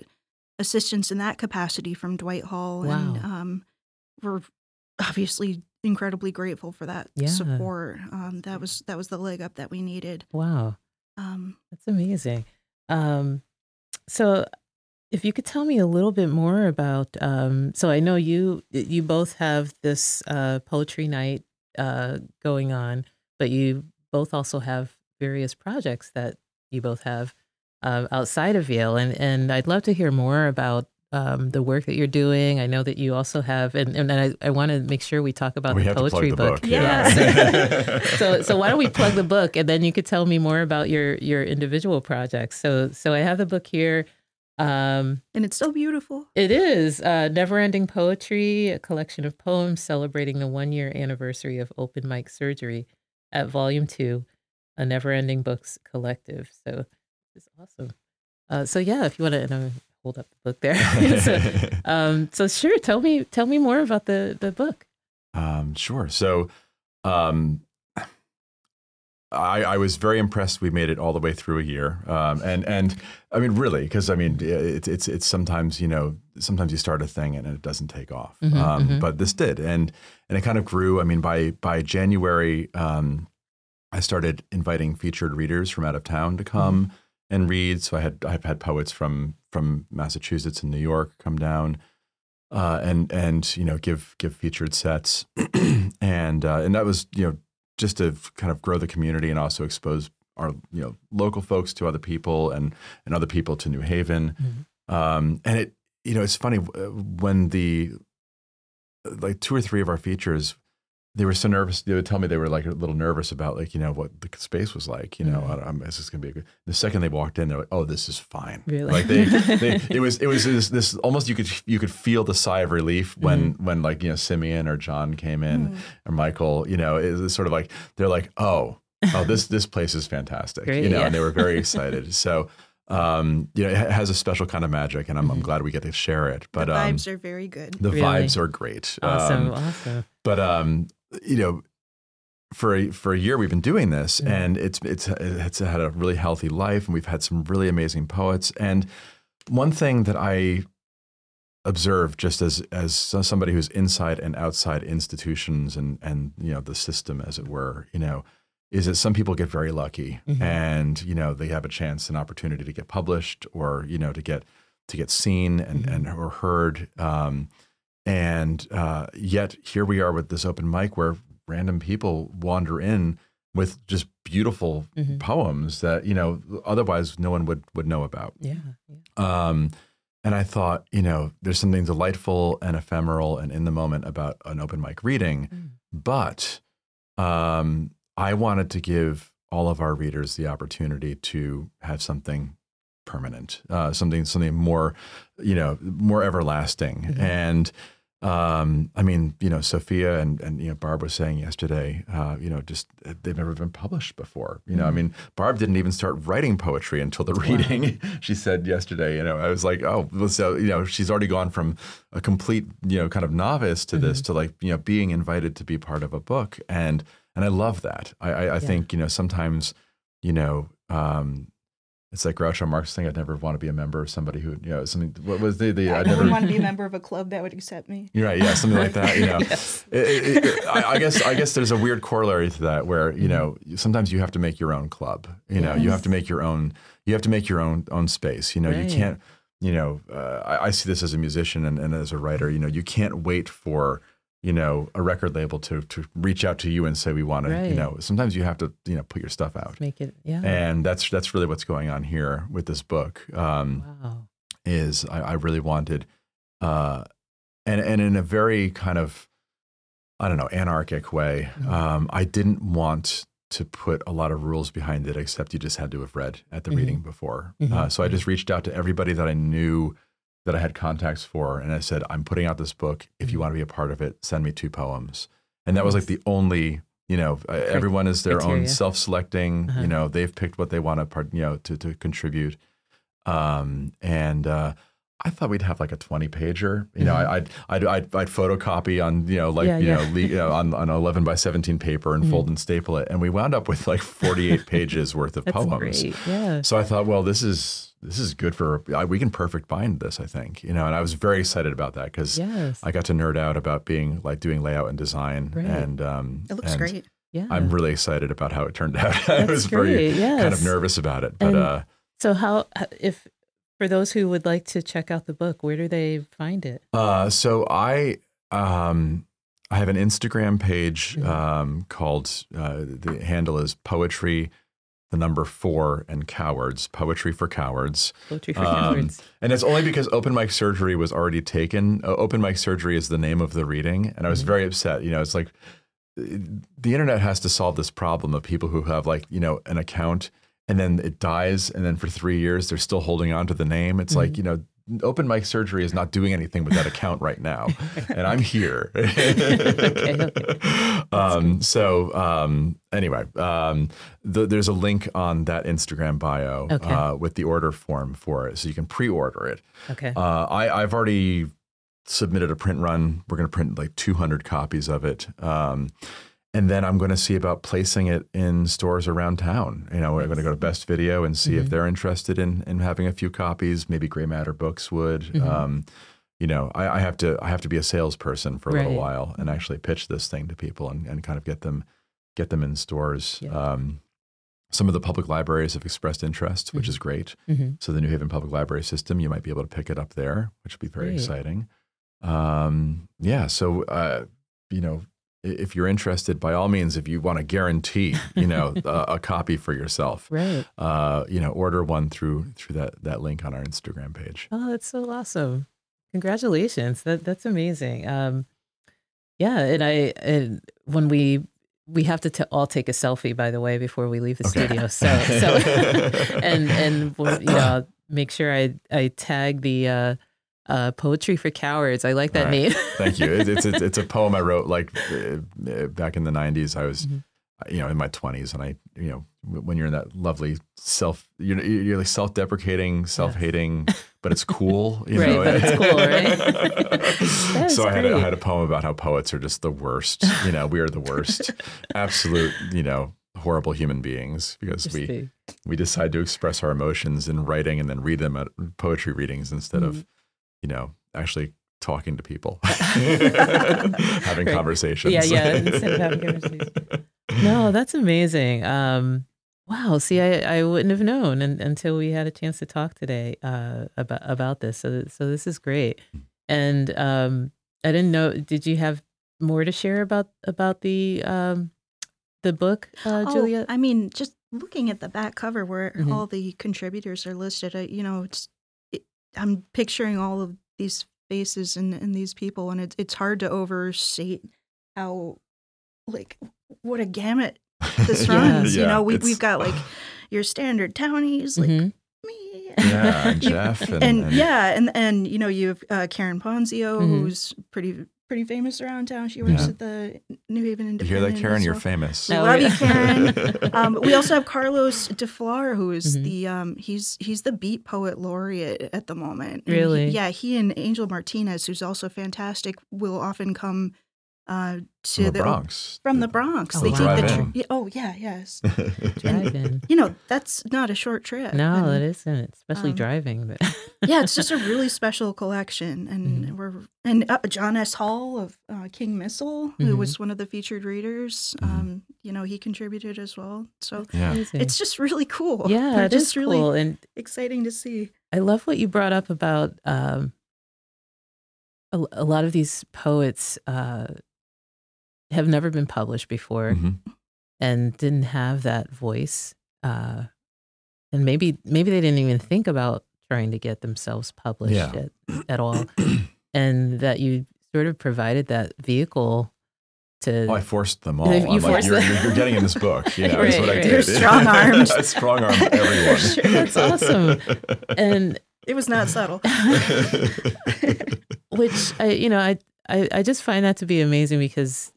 assistance in that capacity from Dwight Hall, wow. and um, we're obviously incredibly grateful for that yeah. support. Um, that was that was the leg up that we needed. Wow, um, that's amazing. Um, so, if you could tell me a little bit more about, um, so I know you you both have this uh, poetry night uh, going on, but you both also have various projects that you both have uh, outside of Yale, and and I'd love to hear more about. Um, the work that you're doing. I know that you also have, and, and I, I want to make sure we talk about we the poetry the book. book. Yeah. yeah. so so why don't we plug the book, and then you could tell me more about your your individual projects. So so I have the book here, um, and it's so beautiful. It is uh, Never Ending Poetry, a collection of poems celebrating the one year anniversary of Open Mic Surgery, at Volume Two, a Never Ending Books collective. So it's awesome. Uh, so yeah, if you want to. Hold up the book there. so, um, so sure, tell me, tell me more about the the book. Um, sure. So, um, I I was very impressed. We made it all the way through a year, um, and and I mean, really, because I mean, it's it's it's sometimes you know sometimes you start a thing and it doesn't take off, mm-hmm, um, mm-hmm. but this did, and and it kind of grew. I mean, by by January, um, I started inviting featured readers from out of town to come. Mm-hmm. And read. So I had I've had poets from from Massachusetts and New York come down, uh, and and you know give give featured sets, and uh, and that was you know just to kind of grow the community and also expose our you know local folks to other people and and other people to New Haven, mm-hmm. um, and it you know it's funny when the like two or three of our features. They were so nervous. They would tell me they were like a little nervous about like, you know, what the space was like, you know, mm-hmm. I don't, is this going to be a good, the second they walked in, they're like, oh, this is fine. Really? Like they, they it was, it was this, this, almost you could, you could feel the sigh of relief when, mm-hmm. when like, you know, Simeon or John came in mm-hmm. or Michael, you know, it was sort of like, they're like, oh, oh, this, this place is fantastic, Great, you know, yeah. and they were very excited. So, um, you know, it has a special kind of magic and I'm, I'm glad we get to share it, but the vibes um, are very good. The really? vibes are great. Awesome. Um, awesome. But, um, you know, for a, for a year we've been doing this, mm-hmm. and it's it's it's had a really healthy life, and we've had some really amazing poets. And one thing that I observed, just as as somebody who's inside and outside institutions and and you know the system, as it were, you know, is that some people get very lucky, mm-hmm. and you know they have a chance, an opportunity to get published, or you know to get to get seen and mm-hmm. and or heard. Um, And uh, yet here we are with this open mic where random people wander in with just beautiful mm-hmm. poems that, you know, otherwise no one would, would know about. Yeah. yeah. Um, and I thought, you know, there's something delightful and ephemeral and in the moment about an open mic reading. Mm. But um, I wanted to give all of our readers the opportunity to have something permanent, uh, something something more, you know, more everlasting. Mm-hmm. And um, I mean, you know, Sophia and and you know, Barb was saying yesterday, uh, you know, just they've never been published before. You know, mm-hmm. I mean, Barb didn't even start writing poetry until the reading. Wow. She said yesterday, you know, I was like, oh, so you know, she's already gone from a complete, you know, kind of novice to mm-hmm. this to like, you know, being invited to be part of a book, and and I love that. I I, I yeah. think you know sometimes, you know. Um, It's like Groucho Marx thing. I'd never want to be a member of somebody who, you know, something. What was the the? I never want to be a member of a club that would accept me. You're right. Yeah, something like that. You know, yes. it, it, it, I, I guess I guess there's a weird corollary to that where you know sometimes you have to make your own club. You know, yes. you have to make your own. You have to make your own own space. You know, right. you can't. You know, uh, I, I see this as a musician and, and as a writer. You know, you can't wait for you know a record label to to reach out to you and say we want to. Right. You know, sometimes you have to you know put your stuff out. Make it. Yeah. And that's that's really what's going on here with this book. Um, wow. Is I, I really wanted, uh, and and in a very kind of I don't know anarchic way. Mm-hmm. um, I didn't want to put a lot of rules behind it, except you just had to have read at the mm-hmm. reading before. Mm-hmm. Uh, so I just reached out to everybody that I knew that I had contacts for. And I said, I'm putting out this book. If you want to be a part of it, send me two poems. And that was like the only, you know, everyone is their criteria. Own self-selecting, uh-huh. you know, they've picked what they want to, part, you know, to, to contribute. Um, and uh, I thought we'd have like a twenty pager, you know, mm-hmm. I'd, I'd, I'd, I'd photocopy on, you know, like, yeah, you, yeah. know, le- you know, on, on eleven by seventeen paper and mm-hmm. fold and staple it. And we wound up with like forty-eight pages worth of That's poems. Great. Yeah. So I thought, well, this is, This is good for, I, we can perfect bind this, I think, you know, and I was very excited about that because yes. I got to nerd out about being like doing layout and design. Right. And um, it looks and great. Yeah. I'm really excited about how it turned out. I was great. very yes. kind of nervous about it. But and uh, so how, if for those who would like to check out the book, where do they find it? Uh, so I, um, I have an Instagram page mm-hmm. um, called, uh, the handle is Poetry the number four and cowards, Poetry for Cowards. Poetry for um, Cowards. And it's only because Open Mic Surgery was already taken. Uh, Open Mic Surgery is the name of the reading. And I was mm-hmm. very upset. You know, it's like the internet has to solve this problem of people who have like, you know, an account and then it dies. And then for three years, they're still holding on to the name. It's mm-hmm. like, you know, Open Mic Surgery is not doing anything with that account right now. And I'm here. okay, okay. Um, so um, anyway, um, the, there's a link on that Instagram bio okay. uh, with the order form for it. So you can pre-order it. Okay. Uh, I, I've already submitted a print run. We're going to print like two hundred copies of it. Um, and then I'm going to see about placing it in stores around town. You know, we're going to go to Best Video and see mm-hmm. if they're interested in in having a few copies. Maybe Gray Matter Books would. Mm-hmm. Um, you know, I, I have to I have to be a salesperson for a right. little while and actually pitch this thing to people and, and kind of get them get them in stores. Yeah. Um, some of the public libraries have expressed interest, mm-hmm. which is great. Mm-hmm. So the New Haven Public Library System, you might be able to pick it up there, which would be very right. exciting. Um, yeah. So uh, you know. If you're interested, by all means, if you want to guarantee, you know, a, a copy for yourself, right? Uh, you know, order one through through that that link on our Instagram page. Oh, that's so awesome! Congratulations, that that's amazing. Um, yeah, and I and when we we have to t- all take a selfie, by the way, before we leave the okay. studio. So so and and we'll, you know, I'll make sure I I tag the. Uh, Uh, Poetry for Cowards. I like that right. name. Thank you. It's, it's it's a poem I wrote like uh, back in the nineties. I was, mm-hmm. you know, in my twenties, and I, you know, when you're in that lovely self, you're, you're like self-deprecating, self-hating, yes. but it's cool. You right, know? But it's cool, right? So I had, a, I had a poem about how poets are just the worst. You know, we are the worst. Absolute, you know, horrible human beings because we we decide to express our emotions in writing and then read them at poetry readings instead mm-hmm. of you know, actually talking to people, having right. conversations. Yeah, yeah, instead of having conversations. No, that's amazing. Um, wow. See, I, I wouldn't have known and, until we had a chance to talk today uh, about about this. So, so this is great. And um, I didn't know. Did you have more to share about about the um, the book, uh, oh, Julia? I mean, just looking at the back cover where mm-hmm. all the contributors are listed. Uh, you know, it's. I'm picturing all of these faces and, and these people, and it, it's hard to overstate how, like, what a gamut this runs. yeah, you know, we, we've got, like, your standard townies, like mm-hmm. me, Yeah, Jeff. And, and, and yeah, and and you know, you have uh, Karen Ponzio, mm-hmm. who's pretty pretty famous around town. She works yeah. at the New Haven Independent. You hear that, Karen? You're famous. No, love yeah. you, Karen. um, we also have Carlos DeFlar, who is mm-hmm. the um, he's he's the Beat Poet Laureate at the moment. And really? He, yeah, he and Angel Martinez, who's also fantastic, will often come uh, to from the, the Bronx. From the Bronx. Oh, they wow. take the tr- yeah, oh yeah, yes. Drive-in. You know, that's not a short trip. No, and, it isn't, especially um, driving. But yeah, it's just a really special collection, and mm-hmm. we're and uh, John S. Hall of uh, King Missal, mm-hmm. who was one of the featured readers. Mm-hmm. Um, you know, he contributed as well. So yeah. it's just really cool. Yeah, They're it just is really cool and exciting to see. I love what you brought up about um, a, a lot of these poets. Uh, have never been published before mm-hmm. and didn't have that voice. Uh, and maybe maybe they didn't even think about trying to get themselves published yeah. at, at all. And that you sort of provided that vehicle to... Oh, I forced them all. You I'm forced like, you're, them. You're, you're getting in this book. You know, right, that's what right. I did. You're strong-armed. I strong-armed everyone. Sure, that's awesome. And it was not subtle. Which, I, you know, I, I, I just find that to be amazing because...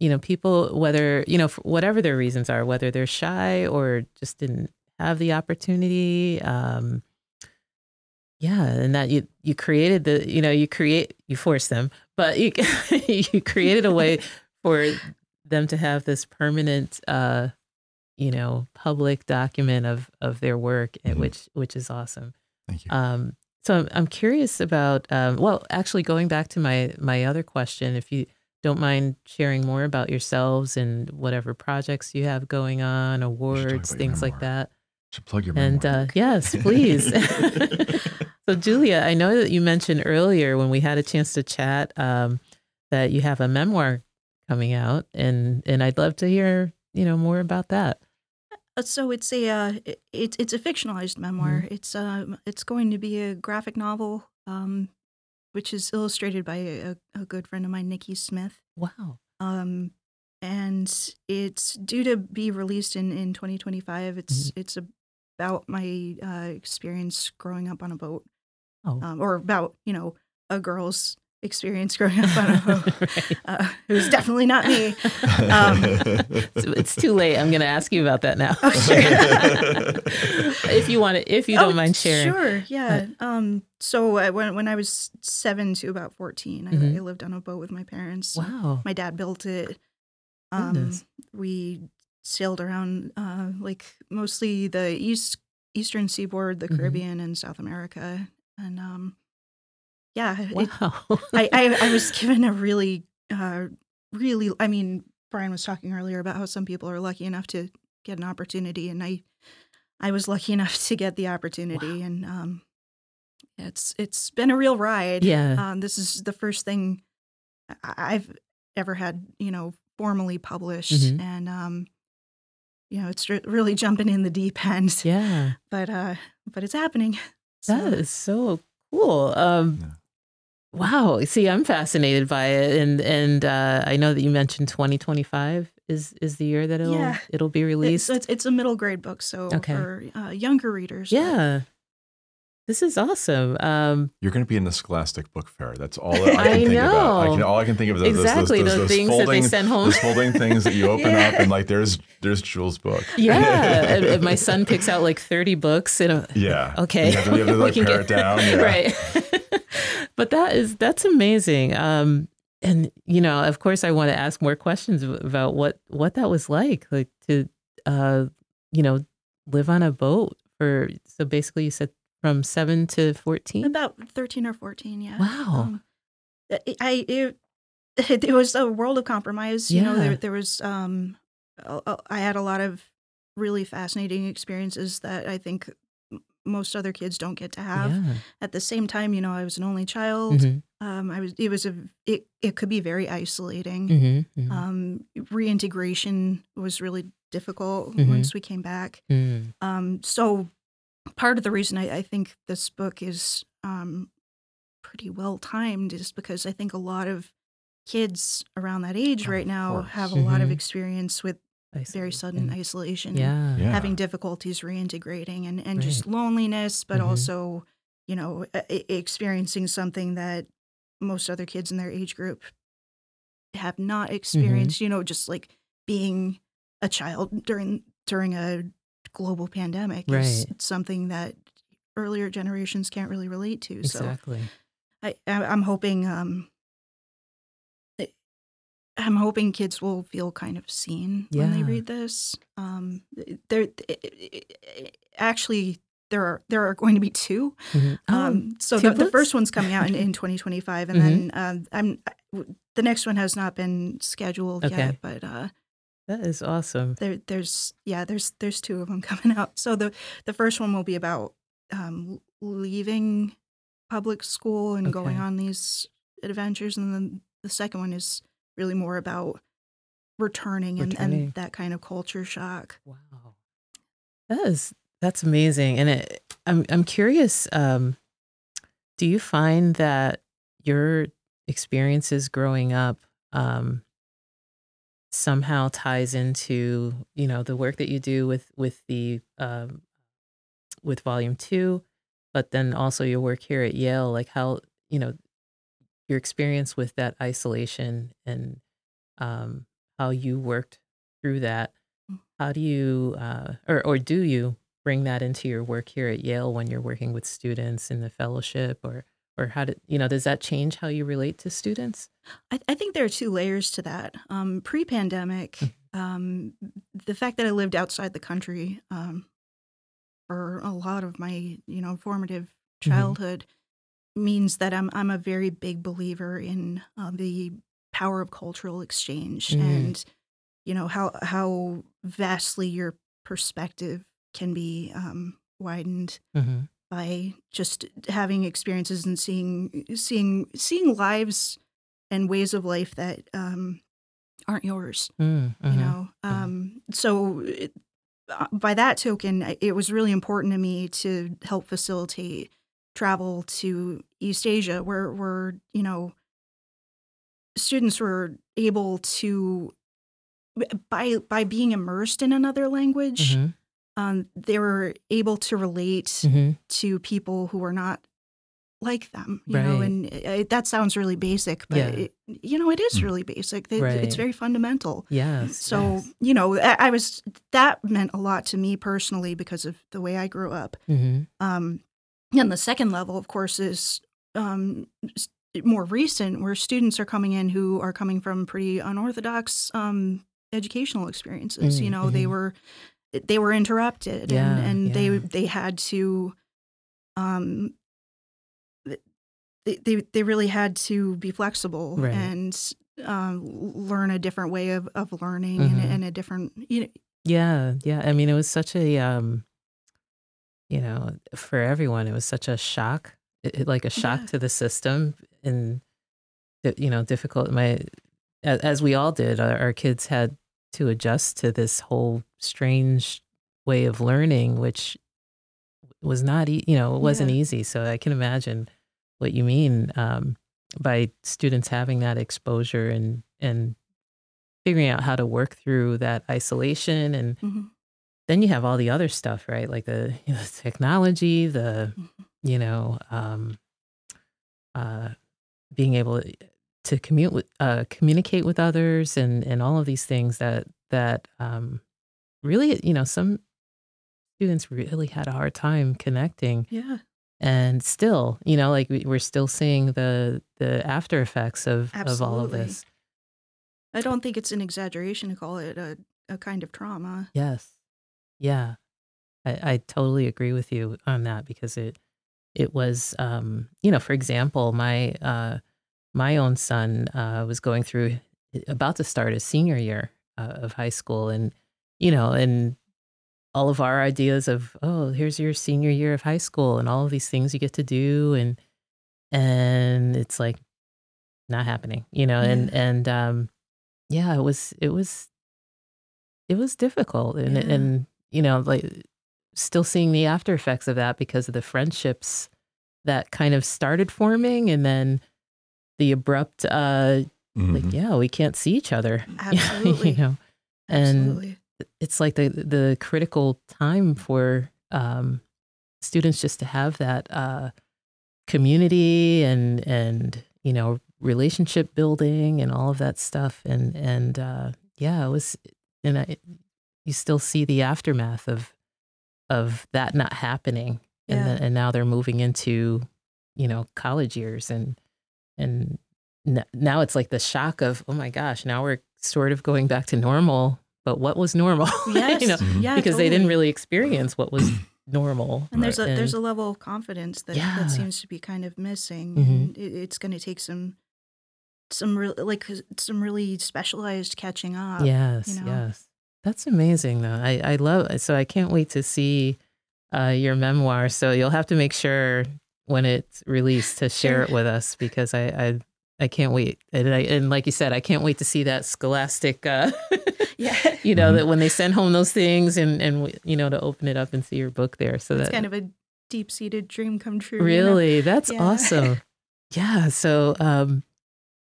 You know, people, whether, you know, for whatever their reasons are, whether they're shy or just didn't have the opportunity. Um, yeah. And that you, you created the, you know, you create, you force them, but you, you created a way for them to have this permanent, uh, you know, public document of, of their work, mm-hmm. which, which is awesome. Thank you. Um, so I'm, I'm curious about, um, well, actually going back to my, my other question, if you, don't mind sharing more about yourselves and whatever projects you have going on, awards, things like that. Should plug your memoir. And uh, yes, please. So, Julia, I know that you mentioned earlier when we had a chance to chat um, that you have a memoir coming out, and and I'd love to hear you know more about that. So it's a uh, it's it's a fictionalized memoir. Mm-hmm. It's um uh, it's going to be a graphic novel. Um, which is illustrated by a, a good friend of mine, Nikki Smith. Wow. Um, and it's due to be released in, in twenty twenty-five. It's mm-hmm. it's about my uh, experience growing up on a boat. Oh. Um, or about, you know, a girl's experience growing up on a boat. Right. uh, it was definitely not me. Um, so it's too late. I'm going to ask you about that now. Oh, sure. if you want to, if you don't oh, mind sharing. Sure, yeah. But, um, so I, when when I was seven to about fourteen, mm-hmm. I, I lived on a boat with my parents. Wow. My dad built it. Um, we sailed around uh, like mostly the east eastern seaboard, the Caribbean, mm-hmm. and South America, and um, yeah. Wow. It, I, I I was given a really uh, really. I mean, Brian was talking earlier about how some people are lucky enough to get an opportunity, and I I was lucky enough to get the opportunity, wow. and um. It's it's been a real ride. Yeah. Um, this is the first thing I've ever had, you know, formally published, mm-hmm. and um, you know, it's re- really jumping in the deep end. Yeah. But uh, but it's happening. So. That is so cool. Um, yeah. Wow. See, I'm fascinated by it, and and uh, I know that you mentioned twenty twenty-five is is the year that it'll yeah. it'll be released. It's, it's, it's a middle grade book, so okay. for uh, younger readers. Yeah. But, this is awesome. Um, You're going to be in the Scholastic Book Fair. That's all that I can I think know. About. I can, all I can think of is exactly those, those, those, those things folding, that they send home. Those folding things that you open yeah. up and like, there's there's Jules' book. Yeah. and, and my son picks out like thirty books. And I'm, yeah. Okay. You have to, you have to like pare it down. Yeah. Right. But that is, that's amazing. Um, and, you know, of course, I want to ask more questions about what, what that was like, like to, uh, you know, live on a boat for, so basically you said, from seven to fourteen, about thirteen or fourteen, yeah. Wow, um, I it, it was a world of compromise. You yeah. know, there, there was um, I had a lot of really fascinating experiences that I think most other kids don't get to have. Yeah. At the same time, you know, I was an only child. Mm-hmm. Um, I was it was a it, it could be very isolating. Mm-hmm. Mm-hmm. Um, reintegration was really difficult mm-hmm. once we came back. Mm-hmm. Um, so. Part of the reason I, I think this book is um, pretty well timed is because I think a lot of kids around that age right now have a lot of experience with Isolation. Very sudden isolation, yeah. yeah, having difficulties reintegrating, and, and right. just loneliness, but mm-hmm. also, you know, experiencing something that most other kids in their age group have not experienced, mm-hmm. you know, just like being a child during during a global pandemic right. is something that earlier generations can't really relate to. Exactly. So I, I'm hoping um, I'm hoping kids will feel kind of seen yeah. when they read this. Um, there, actually, there are there are going to be two. Mm-hmm. Oh, um, so two the, the first one's coming out in, in twenty twenty-five, and mm-hmm. then um, I'm the next one has not been scheduled okay. yet. But uh, that is awesome. There, there's yeah, there's there's two of them coming out. So the the first one will be about um, leaving public school and okay. going on these adventures, and then the second one is really more about returning, returning. And, and that kind of culture shock. Wow, that is that's amazing. And it, I'm I'm curious. Um, do you find that your experiences growing up um, somehow ties into you know the work that you do with with the um, with Volume Two, but then also your work here at Yale? Like how you know. your experience with that isolation and um, how you worked through that. How do you, uh, or, or do you bring that into your work here at Yale when you're working with students in the fellowship, or, or how did, you know, does that change how you relate to students? I, I think there are two layers to that. Um, pre-pandemic, um, the fact that I lived outside the country um, for a lot of my, you know, formative childhood, mm-hmm. means that I'm I'm a very big believer in uh, the power of cultural exchange mm. and you know how how vastly your perspective can be um, widened mm-hmm. by just having experiences and seeing seeing seeing lives and ways of life that um, aren't yours. Mm, uh-huh, you know, um, uh-huh. so it, by that token, it was really important to me to help facilitate travel to East Asia, where, where you know, students were able to, by by being immersed in another language, mm-hmm. um, they were able to relate mm-hmm. to people who were not like them, you right. know, and it, it, that sounds really basic, but, yeah. it, you know, it is really basic. It, right. It's very fundamental. Yes. So, yes. you know, I, I was, that meant a lot to me personally because of the way I grew up. Mm-hmm. Um And the second level, of course, is um, more recent, where students are coming in who are coming from pretty unorthodox um, educational experiences. Mm-hmm. You know, mm-hmm. they were they were interrupted, yeah, and, and yeah. they they had to, um, they they, they really had to be flexible right. and um, learn a different way of of learning mm-hmm. and, and a different, you know. Yeah, yeah. I mean, it was such a. Um... You know, for everyone, it was such a shock, it, like a shock yeah. to the system, and you know, difficult. My, as, as we all did, our, our kids had to adjust to this whole strange way of learning, which was not, e- you know, it wasn't yeah. easy. So I can imagine what you mean um, by students having that exposure and and figuring out how to work through that isolation and. Mm-hmm. Then you have all the other stuff, right? Like the you know, technology, the, you know, um, uh, being able to commute with, uh, communicate with others and, and all of these things that, that um, really, you know, some students really had a hard time connecting. Yeah. And still, you know, like we're still seeing the, the after effects of, of all of this. I don't think it's an exaggeration to call it a, a kind of trauma. Yes. Yeah, I, I totally agree with you on that because it it was, um, you know, for example, my uh, my own son uh, was going through, about to start his senior year uh, of high school. And, you know, and all of our ideas of, oh, here's your senior year of high school and all of these things you get to do. And and it's like not happening, you know, yeah. and and um, yeah, it was it was it was difficult. And yeah. and. You know, like still seeing the after effects of that because of the friendships that kind of started forming and then the abrupt, uh, mm-hmm. like, yeah, we can't see each other. Absolutely. You know, And Absolutely. It's like the the critical time for um, students just to have that uh, community and and you know relationship building and all of that stuff. And and uh, yeah, it was. And I, you still see the aftermath of of that not happening. Yeah. And then, and now they're moving into you know college years and and n- now it's like the shock of, oh my gosh, now we're sort of going back to normal. But what was normal? Yes. you know, yeah, because totally. They didn't really experience what was normal. And there's right. a and, there's a level of confidence that, yeah. that seems to be kind of missing. Mm-hmm. And it, it's going to take some some real like some really specialized catching up. Yes, you know? Yes, that's amazing though. I I love it. So I can't wait to see uh, your memoir. So you'll have to make sure when it's released to share it with us because I. I I can't wait. And, I, and like you said, I can't wait to see that Scholastic, uh, yeah. you know, mm-hmm. that when they send home those things and, and, you know, to open it up and see your book there. So that's kind of a deep seated dream come true. Really? You know? That's yeah. awesome. Yeah. So um,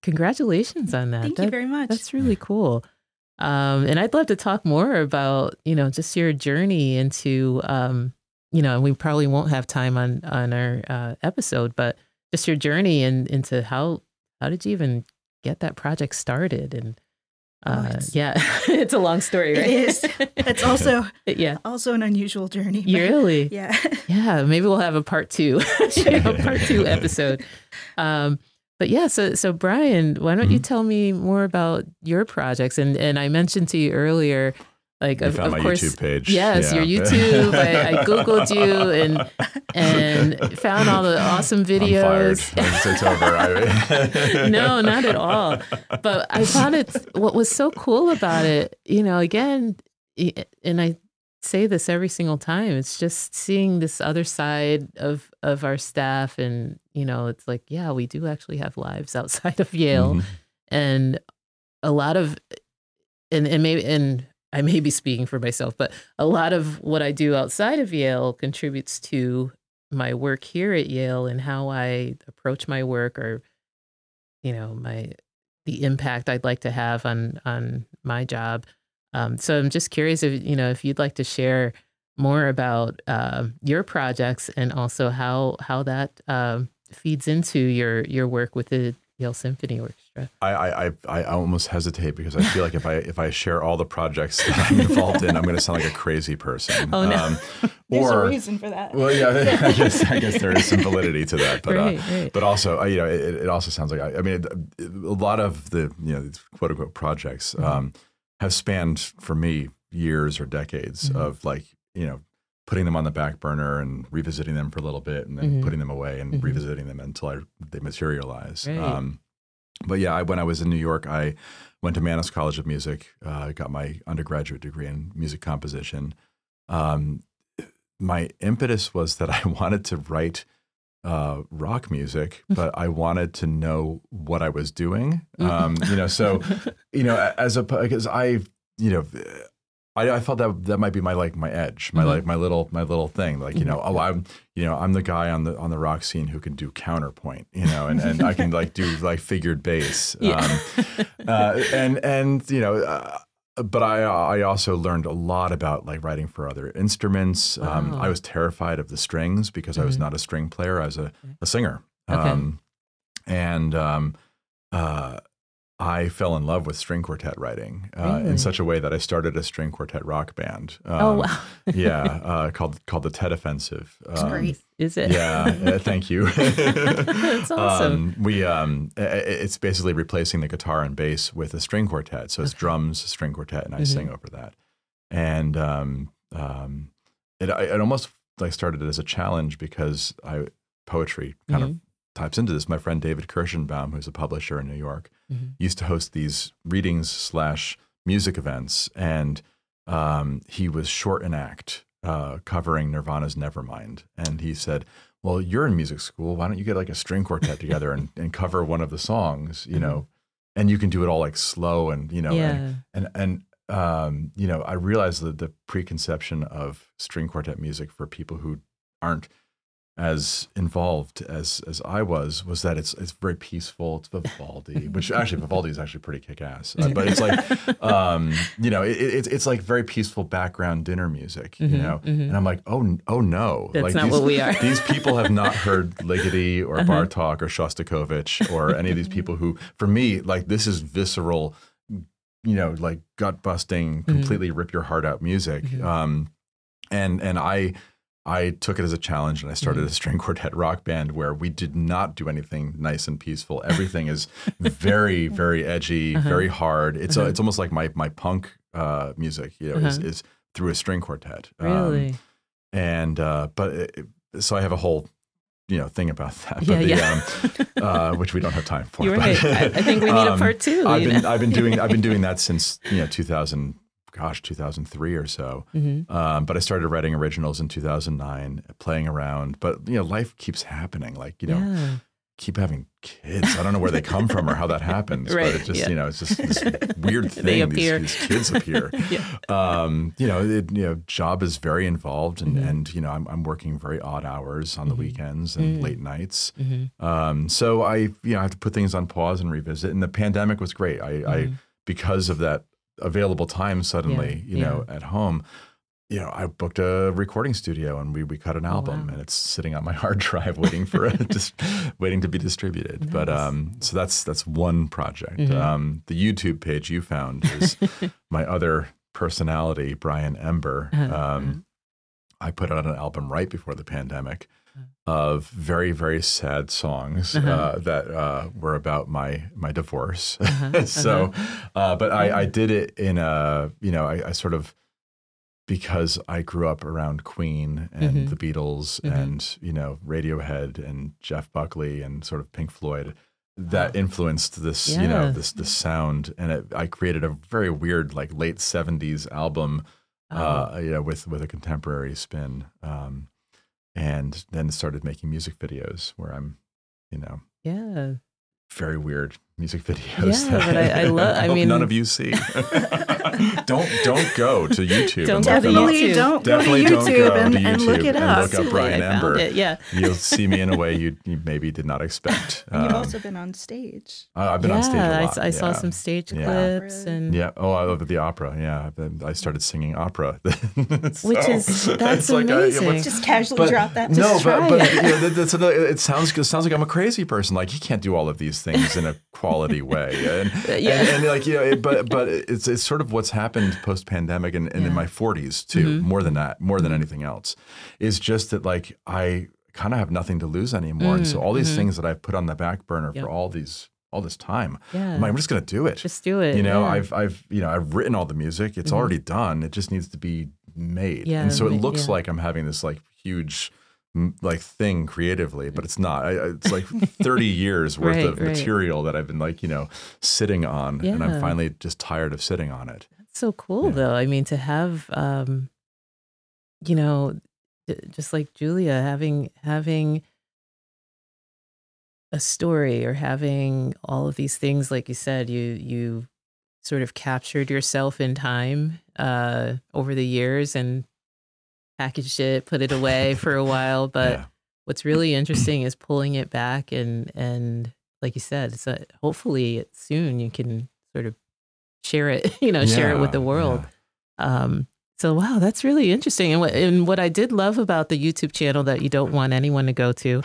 congratulations on that. Thank that, you very much. That's really cool. Um, and I'd love to talk more about, you know, just your journey into, um, you know, and we probably won't have time on, on our uh, episode, but just your journey and in, into how. How did you even get that project started? And uh, oh, it's, yeah, it's a long story, right? It is. It's also yeah. also an unusual journey. Really? Yeah. Yeah. Maybe we'll have a part two, you know, part two episode. Um, but yeah, so so Brian, why don't mm-hmm. you tell me more about your projects? And and I mentioned to you earlier, like you of, found of my course, YouTube page. Yes, yeah. your YouTube. I, I Googled you and and found all the awesome videos. I'm fired. It's over, I mean. No, not at all. But I found it. What was so cool about it, you know, again, and I say this every single time, it's just seeing this other side of of our staff, and you know, it's like, yeah, we do actually have lives outside of Yale, mm-hmm. and a lot of, and and maybe and. I may be speaking for myself, but a lot of what I do outside of Yale contributes to my work here at Yale and how I approach my work, or, you know, my the impact I'd like to have on on my job. Um, so I'm just curious if you know if you'd like to share more about uh, your projects and also how how that um, feeds into your your work with the Yale Symphony Orchestra. I I I almost hesitate because I feel like if I if I share all the projects that I'm involved in, I'm going to sound like a crazy person. Oh no! Um, There's or, a reason for that. Well, yeah, I guess I guess there is some validity to that, but right, uh, right. but also uh, you know it, it also sounds like I, I mean it, a lot of the you know these quote unquote projects mm-hmm. um, have spanned for me years or decades mm-hmm. of like you know putting them on the back burner and revisiting them for a little bit and then mm-hmm. putting them away and mm-hmm. revisiting them until I, they materialize. Right. Um, but yeah, I, when I was in New York, I went to Manus College of Music, uh, got my undergraduate degree in music composition. Um, my impetus was that I wanted to write uh, rock music, but I wanted to know what I was doing. Um, you know, so, you know, as a, because I, you know, I, I felt that that might be my like my edge, my mm-hmm. like my little my little thing. Like you know, oh, I'm you know I'm the guy on the on the rock scene who can do counterpoint, you know, and, and I can like do like figured bass, yeah. um, uh, and and you know, uh, but I I also learned a lot about like writing for other instruments. Wow. Um, I was terrified of the strings because mm-hmm. I was not a string player. I was a, a singer, okay. um, and um, uh. I fell in love with string quartet writing uh, really? in such a way that I started a string quartet rock band. Um, oh, wow. yeah, uh, called called the Tet Offensive. Um, it's great, is it? Yeah, uh, thank you. That's awesome. Um, we um, it's basically replacing the guitar and bass with a string quartet. So it's okay. drums, string quartet, and I mm-hmm. sing over that. And um, um, it, it almost like started as a challenge because I poetry kind mm-hmm. of types into this. My friend David Kirschenbaum, who's a publisher in New York, mm-hmm. used to host these readings slash music events, and um, he was short in act, uh, covering Nirvana's Nevermind. And he said, "Well, you're in music school. Why don't you get like a string quartet together and, and cover one of the songs? You mm-hmm. know, and you can do it all like slow and you know, yeah. and and, and um, you know." I realized that the preconception of string quartet music for people who aren't as involved as as I was, was that it's it's very peaceful. It's Vivaldi, which actually Vivaldi is actually pretty kick-ass. Uh, but it's like, um, you know, it, it, it's like very peaceful background dinner music, you mm-hmm, know? Mm-hmm. And I'm like, oh, oh no. That's like, not these, what we are. These people have not heard Ligeti or uh-huh. Bartok or Shostakovich or any of these people who, for me, like this is visceral, you know, like gut-busting, mm-hmm. completely rip your heart out music. Mm-hmm. Um, and and I... I took it as a challenge and I started mm-hmm. a string quartet rock band where we did not do anything nice and peaceful. Everything is very, very edgy, uh-huh. very hard. It's uh-huh. a, it's almost like my my punk uh, music, you know, uh-huh. is, is through a string quartet. Really? Um, and uh, but it, so I have a whole, you know, thing about that, yeah, but the, yeah. um, uh, which we don't have time for. You're right. I, I think we need um, a part two. I've been, I've been doing I've been doing that since, you know, two thousand. Gosh, two thousand three or so. Mm-hmm. Um, but I started writing originals in two thousand nine, playing around. But, you know, life keeps happening. Like, you know, yeah. keep having kids. I don't know where they come from or how that happens. Right. But it just, yeah. you know, it's just this weird thing. They appear. These, these kids appear. yeah. um, you know, it, you know, job is very involved. And, mm-hmm. and you know, I'm, I'm working very odd hours on the mm-hmm. weekends and mm-hmm. late nights. Mm-hmm. Um, so I, you know, I have to put things on pause and revisit. And the pandemic was great. I, mm-hmm. I because of that available time suddenly, yeah, you know, yeah. at home, you know, I booked a recording studio and we, we cut an album oh, wow. and it's sitting on my hard drive waiting for it, just waiting to be distributed. Nice. But, um, so that's, that's one project. Mm-hmm. Um, the YouTube page you found is my other personality, Brian Ember. Uh-huh. Um, I put out an album right before the pandemic of very, very sad songs uh-huh. uh, that uh, were about my my divorce. Uh-huh. so, uh-huh. uh, but I, I did it in a, you know, I, I sort of, because I grew up around Queen and mm-hmm. the Beatles mm-hmm. and, you know, Radiohead and Jeff Buckley and sort of Pink Floyd that influenced this, yeah. you know, this, this sound. And it, I created a very weird, like late seventies album, uh, you know, with, with a contemporary spin. Um, And then started making music videos where I'm, you know, yeah, very weird music videos. Yeah, that but I, I love. I mean, none of you see. don't don't go to YouTube. Don't definitely don't definitely go to YouTube, don't go and, to YouTube and look it and up. Look up Brian Ember. It, yeah, you'll see me in a way you, you maybe did not expect. Um, You've also been on stage. Uh, I've been yeah, on stage a lot. I, I yeah. saw some stage yeah. clips and yeah. Oh, I love the opera. Yeah, I started singing opera, so, which is that's like amazing. I, yeah, just casually but, drop that. No, just but, but it. You know, that's another, it sounds it sounds like I'm a crazy person. Like you can't do all of these things in a quality way, and, yeah. and, and like you know, it, but but it's it's sort of what's happened post pandemic, and, and yeah. in my forties too, mm-hmm. more than that, more than anything else, is just that like I kind of have nothing to lose anymore, mm-hmm. and so all these mm-hmm. things that I've put on the back burner yep. for all these all this time, yeah. I'm like, I'm just gonna do it. Just do it. You know, yeah. I've I've you know I've written all the music. It's mm-hmm. already done. It just needs to be made, yeah, and so it looks yeah. like I'm having this like huge. Like thing creatively, but it's not. I, it's like thirty years worth right, of right. material that I've been like, you know, sitting on yeah. and I'm finally just tired of sitting on it. That's so cool yeah. though. I mean, to have, um, you know, just like Julia, having, having a story or having all of these things, like you said, you, you sort of captured yourself in time uh, over the years and packaged it, put it away for a while. But yeah. what's really interesting is pulling it back and, and like you said, so hopefully soon you can sort of share it, you know, yeah, share it with the world. Yeah. Um, so, wow, that's really interesting. And what, and what I did love about the YouTube channel that you don't want anyone to go to.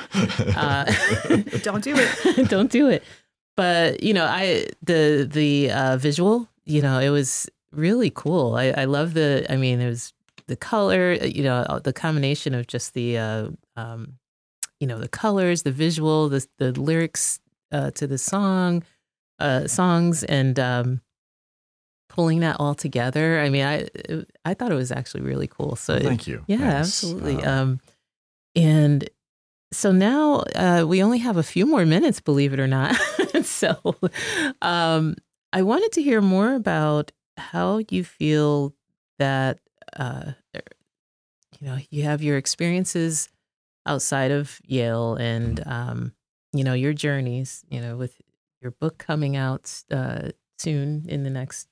Uh, don't do it. Don't do it. But, you know, I the the uh, visual, you know, it was really cool. I, I love the, I mean, it was the color, you know, the combination of just the, uh, um, you know, the colors, the visual, the the lyrics uh, to the song, uh, songs, and um, pulling that all together. I mean, I I thought it was actually really cool. So well, thank it, you. Yeah, yes. absolutely. Uh, um, and so now uh, we only have a few more minutes, believe it or not. so um, I wanted to hear more about how you feel that. Uh, you know, you have your experiences outside of Yale and, um, you know, your journeys, you know, with your book coming out uh, soon in the next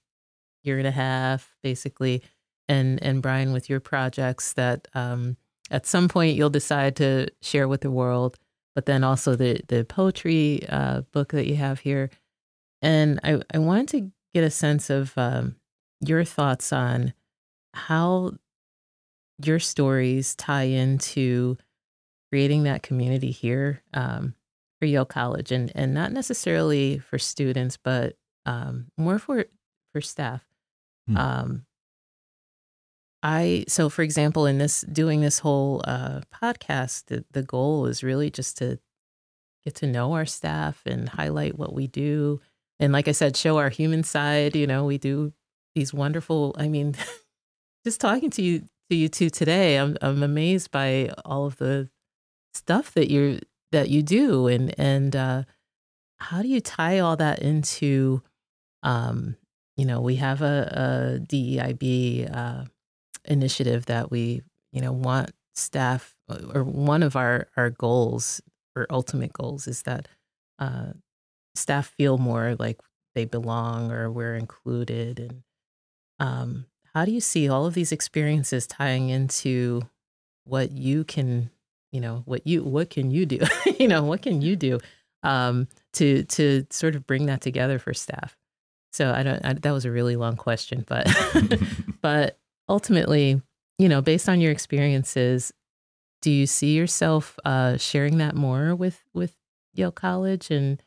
year and a half, basically, and, and Brian, with your projects that um, at some point you'll decide to share with the world, but then also the the poetry uh, book that you have here. And I, I wanted to get a sense of um, your thoughts on how your stories tie into creating that community here um, for Yale College, and, and not necessarily for students, but um, more for, for staff. Hmm. Um, I, so for example, in this, doing this whole uh, podcast, the, the goal is really just to get to know our staff and highlight what we do. And like I said, show our human side. You know, we do these wonderful, I mean, just talking to you, to you two today, I'm, I'm amazed by all of the stuff that you're, that you do. And, and uh, how do you tie all that into, um, you know, we have a, a D E I B uh, initiative that we, you know, want staff, or one of our, our goals or ultimate goals is that uh, staff feel more like they belong or we're included. And um, how do you see all of these experiences tying into what you can, you know, what you, what can you do, you know, what can you do um, to, to sort of bring that together for staff? So I don't, I, that was a really long question, but, but ultimately, you know, based on your experiences, do you see yourself uh, sharing that more with, with Yale College? And,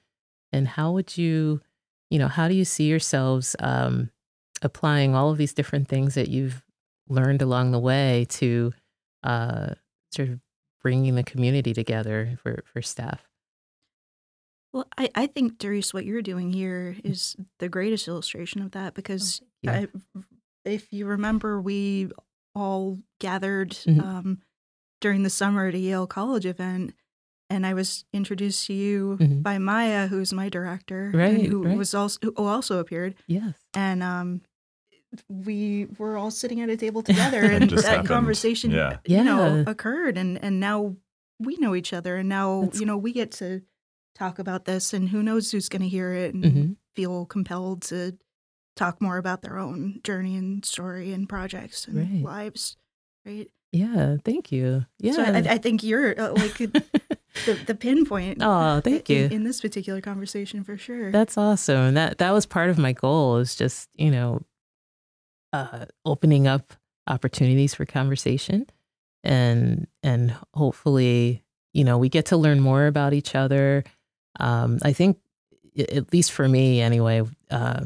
and how would you, you know, how do you see yourselves um, applying all of these different things that you've learned along the way to uh, sort of bringing the community together for, for staff? Well, I, I think, Darius, what you're doing here is the greatest illustration of that, because oh, yeah. I, if you remember, we all gathered mm-hmm. um, during the summer at a Yale College event, and I was introduced to you mm-hmm. by Maya, who's my director, right, who right. was also who also appeared. Yes, and um, we were all sitting at a table together, and that happened. Conversation, yeah. you yeah. know, occurred, and and now we know each other, and now That's... you know we get to talk about this, and who knows who's going to hear it and mm-hmm. feel compelled to talk more about their own journey and story and projects and right. lives, right? Yeah, thank you. Yeah, so I, I think you're uh, like the, the pinpoint. Oh, thank in, you in this particular conversation for sure. That's awesome, and that that was part of my goal, is just you know uh, opening up opportunities for conversation, and and hopefully you know we get to learn more about each other. Um, I think, at least for me anyway, uh,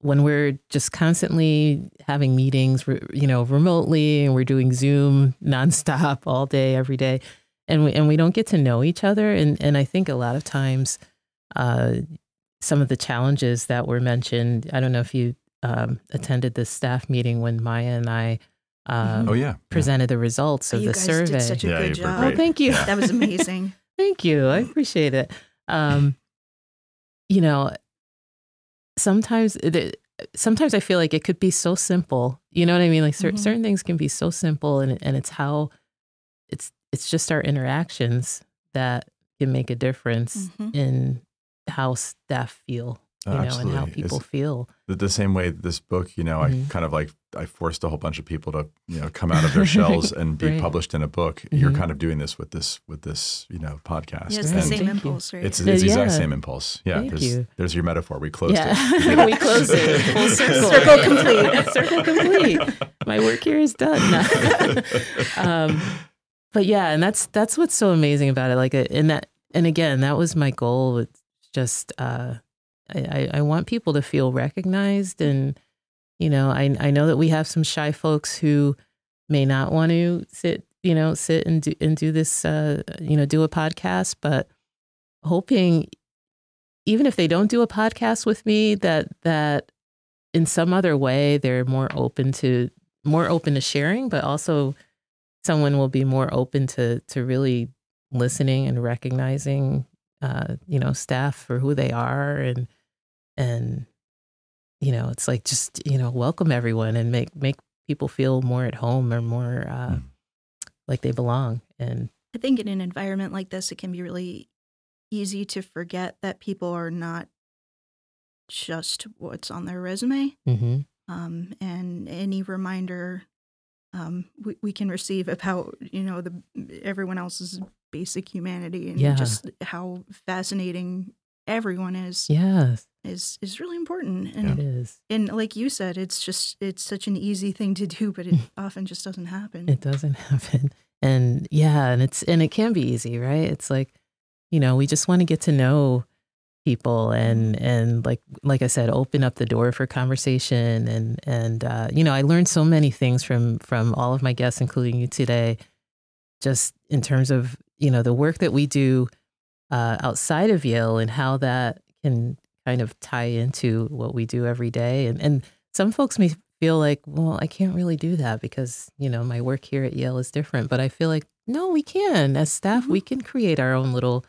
when we're just constantly having meetings, you know, remotely, and we're doing Zoom nonstop all day, every day, and we and we don't get to know each other. And and I think a lot of times, uh, some of the challenges that were mentioned. I don't know if you um, attended the staff meeting when Maya and I. Um, oh yeah, presented yeah. the results of oh, you the guys survey. Did such a yeah, good job. Oh, thank you. Yeah. That was amazing. Thank you. I appreciate it. Um, you know, sometimes it, sometimes I feel like it could be so simple. You know what I mean? Like cer- mm-hmm. certain things can be so simple, and and it's how it's it's just our interactions that can make a difference mm-hmm. in how staff feel. You know, Absolutely. And how people it's feel. The, the same way this book, you know, mm-hmm. I kind of like, I forced a whole bunch of people to, you know, come out of their shells and be right. published in a book. Mm-hmm. You're kind of doing this with this, with this, you know, podcast. Yeah, it's and the same impulse, right? It's, it's yeah. the exact same impulse. Yeah. Thank there's you. There's your metaphor. We closed yeah. it. We closed it. Full circle. Circle complete. Circle complete. My work here is done. um, but yeah, and that's, that's what's so amazing about it. Like, and that, and again, that was my goal. It's just, uh, I, I want people to feel recognized, and, you know, I I know that we have some shy folks who may not want to sit, you know, sit and do, and do this, uh, you know, do a podcast, but hoping even if they don't do a podcast with me, that, that in some other way, they're more open to, more open to sharing, but also someone will be more open to, to really listening and recognizing, uh, you know, staff for who they are, and, and, you know, it's like, just, you know, welcome everyone and make, make people feel more at home or more, uh, mm. like they belong. And I think in an environment like this, it can be really easy to forget that people are not just what's on their resume. Mm-hmm. Um, and any reminder, um, we, we can receive about, you know, the everyone else's basic humanity and yeah. just how fascinating everyone is. Yes. Is is really important, and yeah. it is. And like you said, it's just it's such an easy thing to do, but it often just doesn't happen. It doesn't happen, and yeah, and it's and it can be easy, right? It's like, you know, we just want to get to know people, and and like like I said, open up the door for conversation, and and uh, you know, I learned so many things from from all of my guests, including you today, just in terms of, you know, the work that we do uh, outside of Yale and how that can kind of tie into what we do every day. And, and some folks may feel like, well, I can't really do that because, you know, my work here at Yale is different. But I feel like, no, we can. As staff, mm-hmm. we can create our own little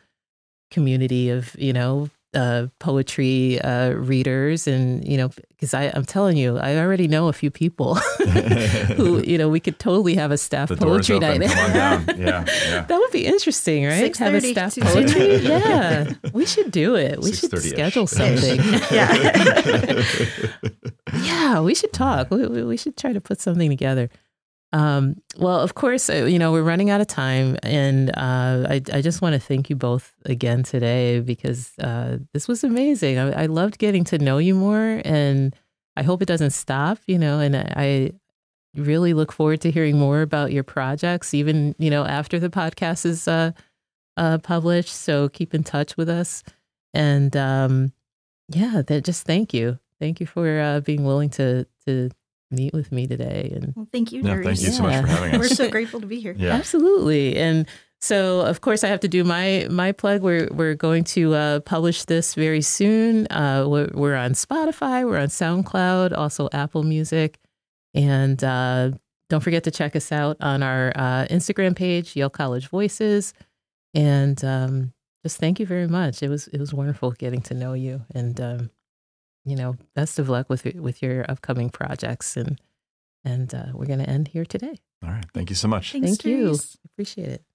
community of, you know, uh, poetry uh, readers. And, you know, because I'm telling you, I already know a few people who, you know, we could totally have a staff the poetry night. Come on down. Yeah, yeah. That would be interesting, right? Have a staff poetry? Yeah. We should do it. We should schedule something. Yeah. Yeah, we should talk. We, we should try to put something together. Um, well, of course, you know, we're running out of time, and uh, I, I just want to thank you both again today, because uh, this was amazing. I, I loved getting to know you more, and I hope it doesn't stop, you know, and I really look forward to hearing more about your projects, even, you know, after the podcast is uh, uh, published. So keep in touch with us. And um, yeah, that, just thank you. Thank you for uh, being willing to to. meet with me today. And well, thank you. Yeah, thank you so yeah. much for having us. We're so grateful to be here. Yeah. Absolutely. And so, of course, I have to do my my plug. We're we're going to uh, publish this very soon. Uh, we're, we're on Spotify. We're on SoundCloud, also Apple Music. And uh, don't forget to check us out on our uh, Instagram page, Yale College Voices. And um, just thank you very much. It was it was wonderful getting to know you. And um, you know, best of luck with with your upcoming projects, and and uh, we're going to end here today. All right, thank you so much. Thanks, thank you. Appreciate it.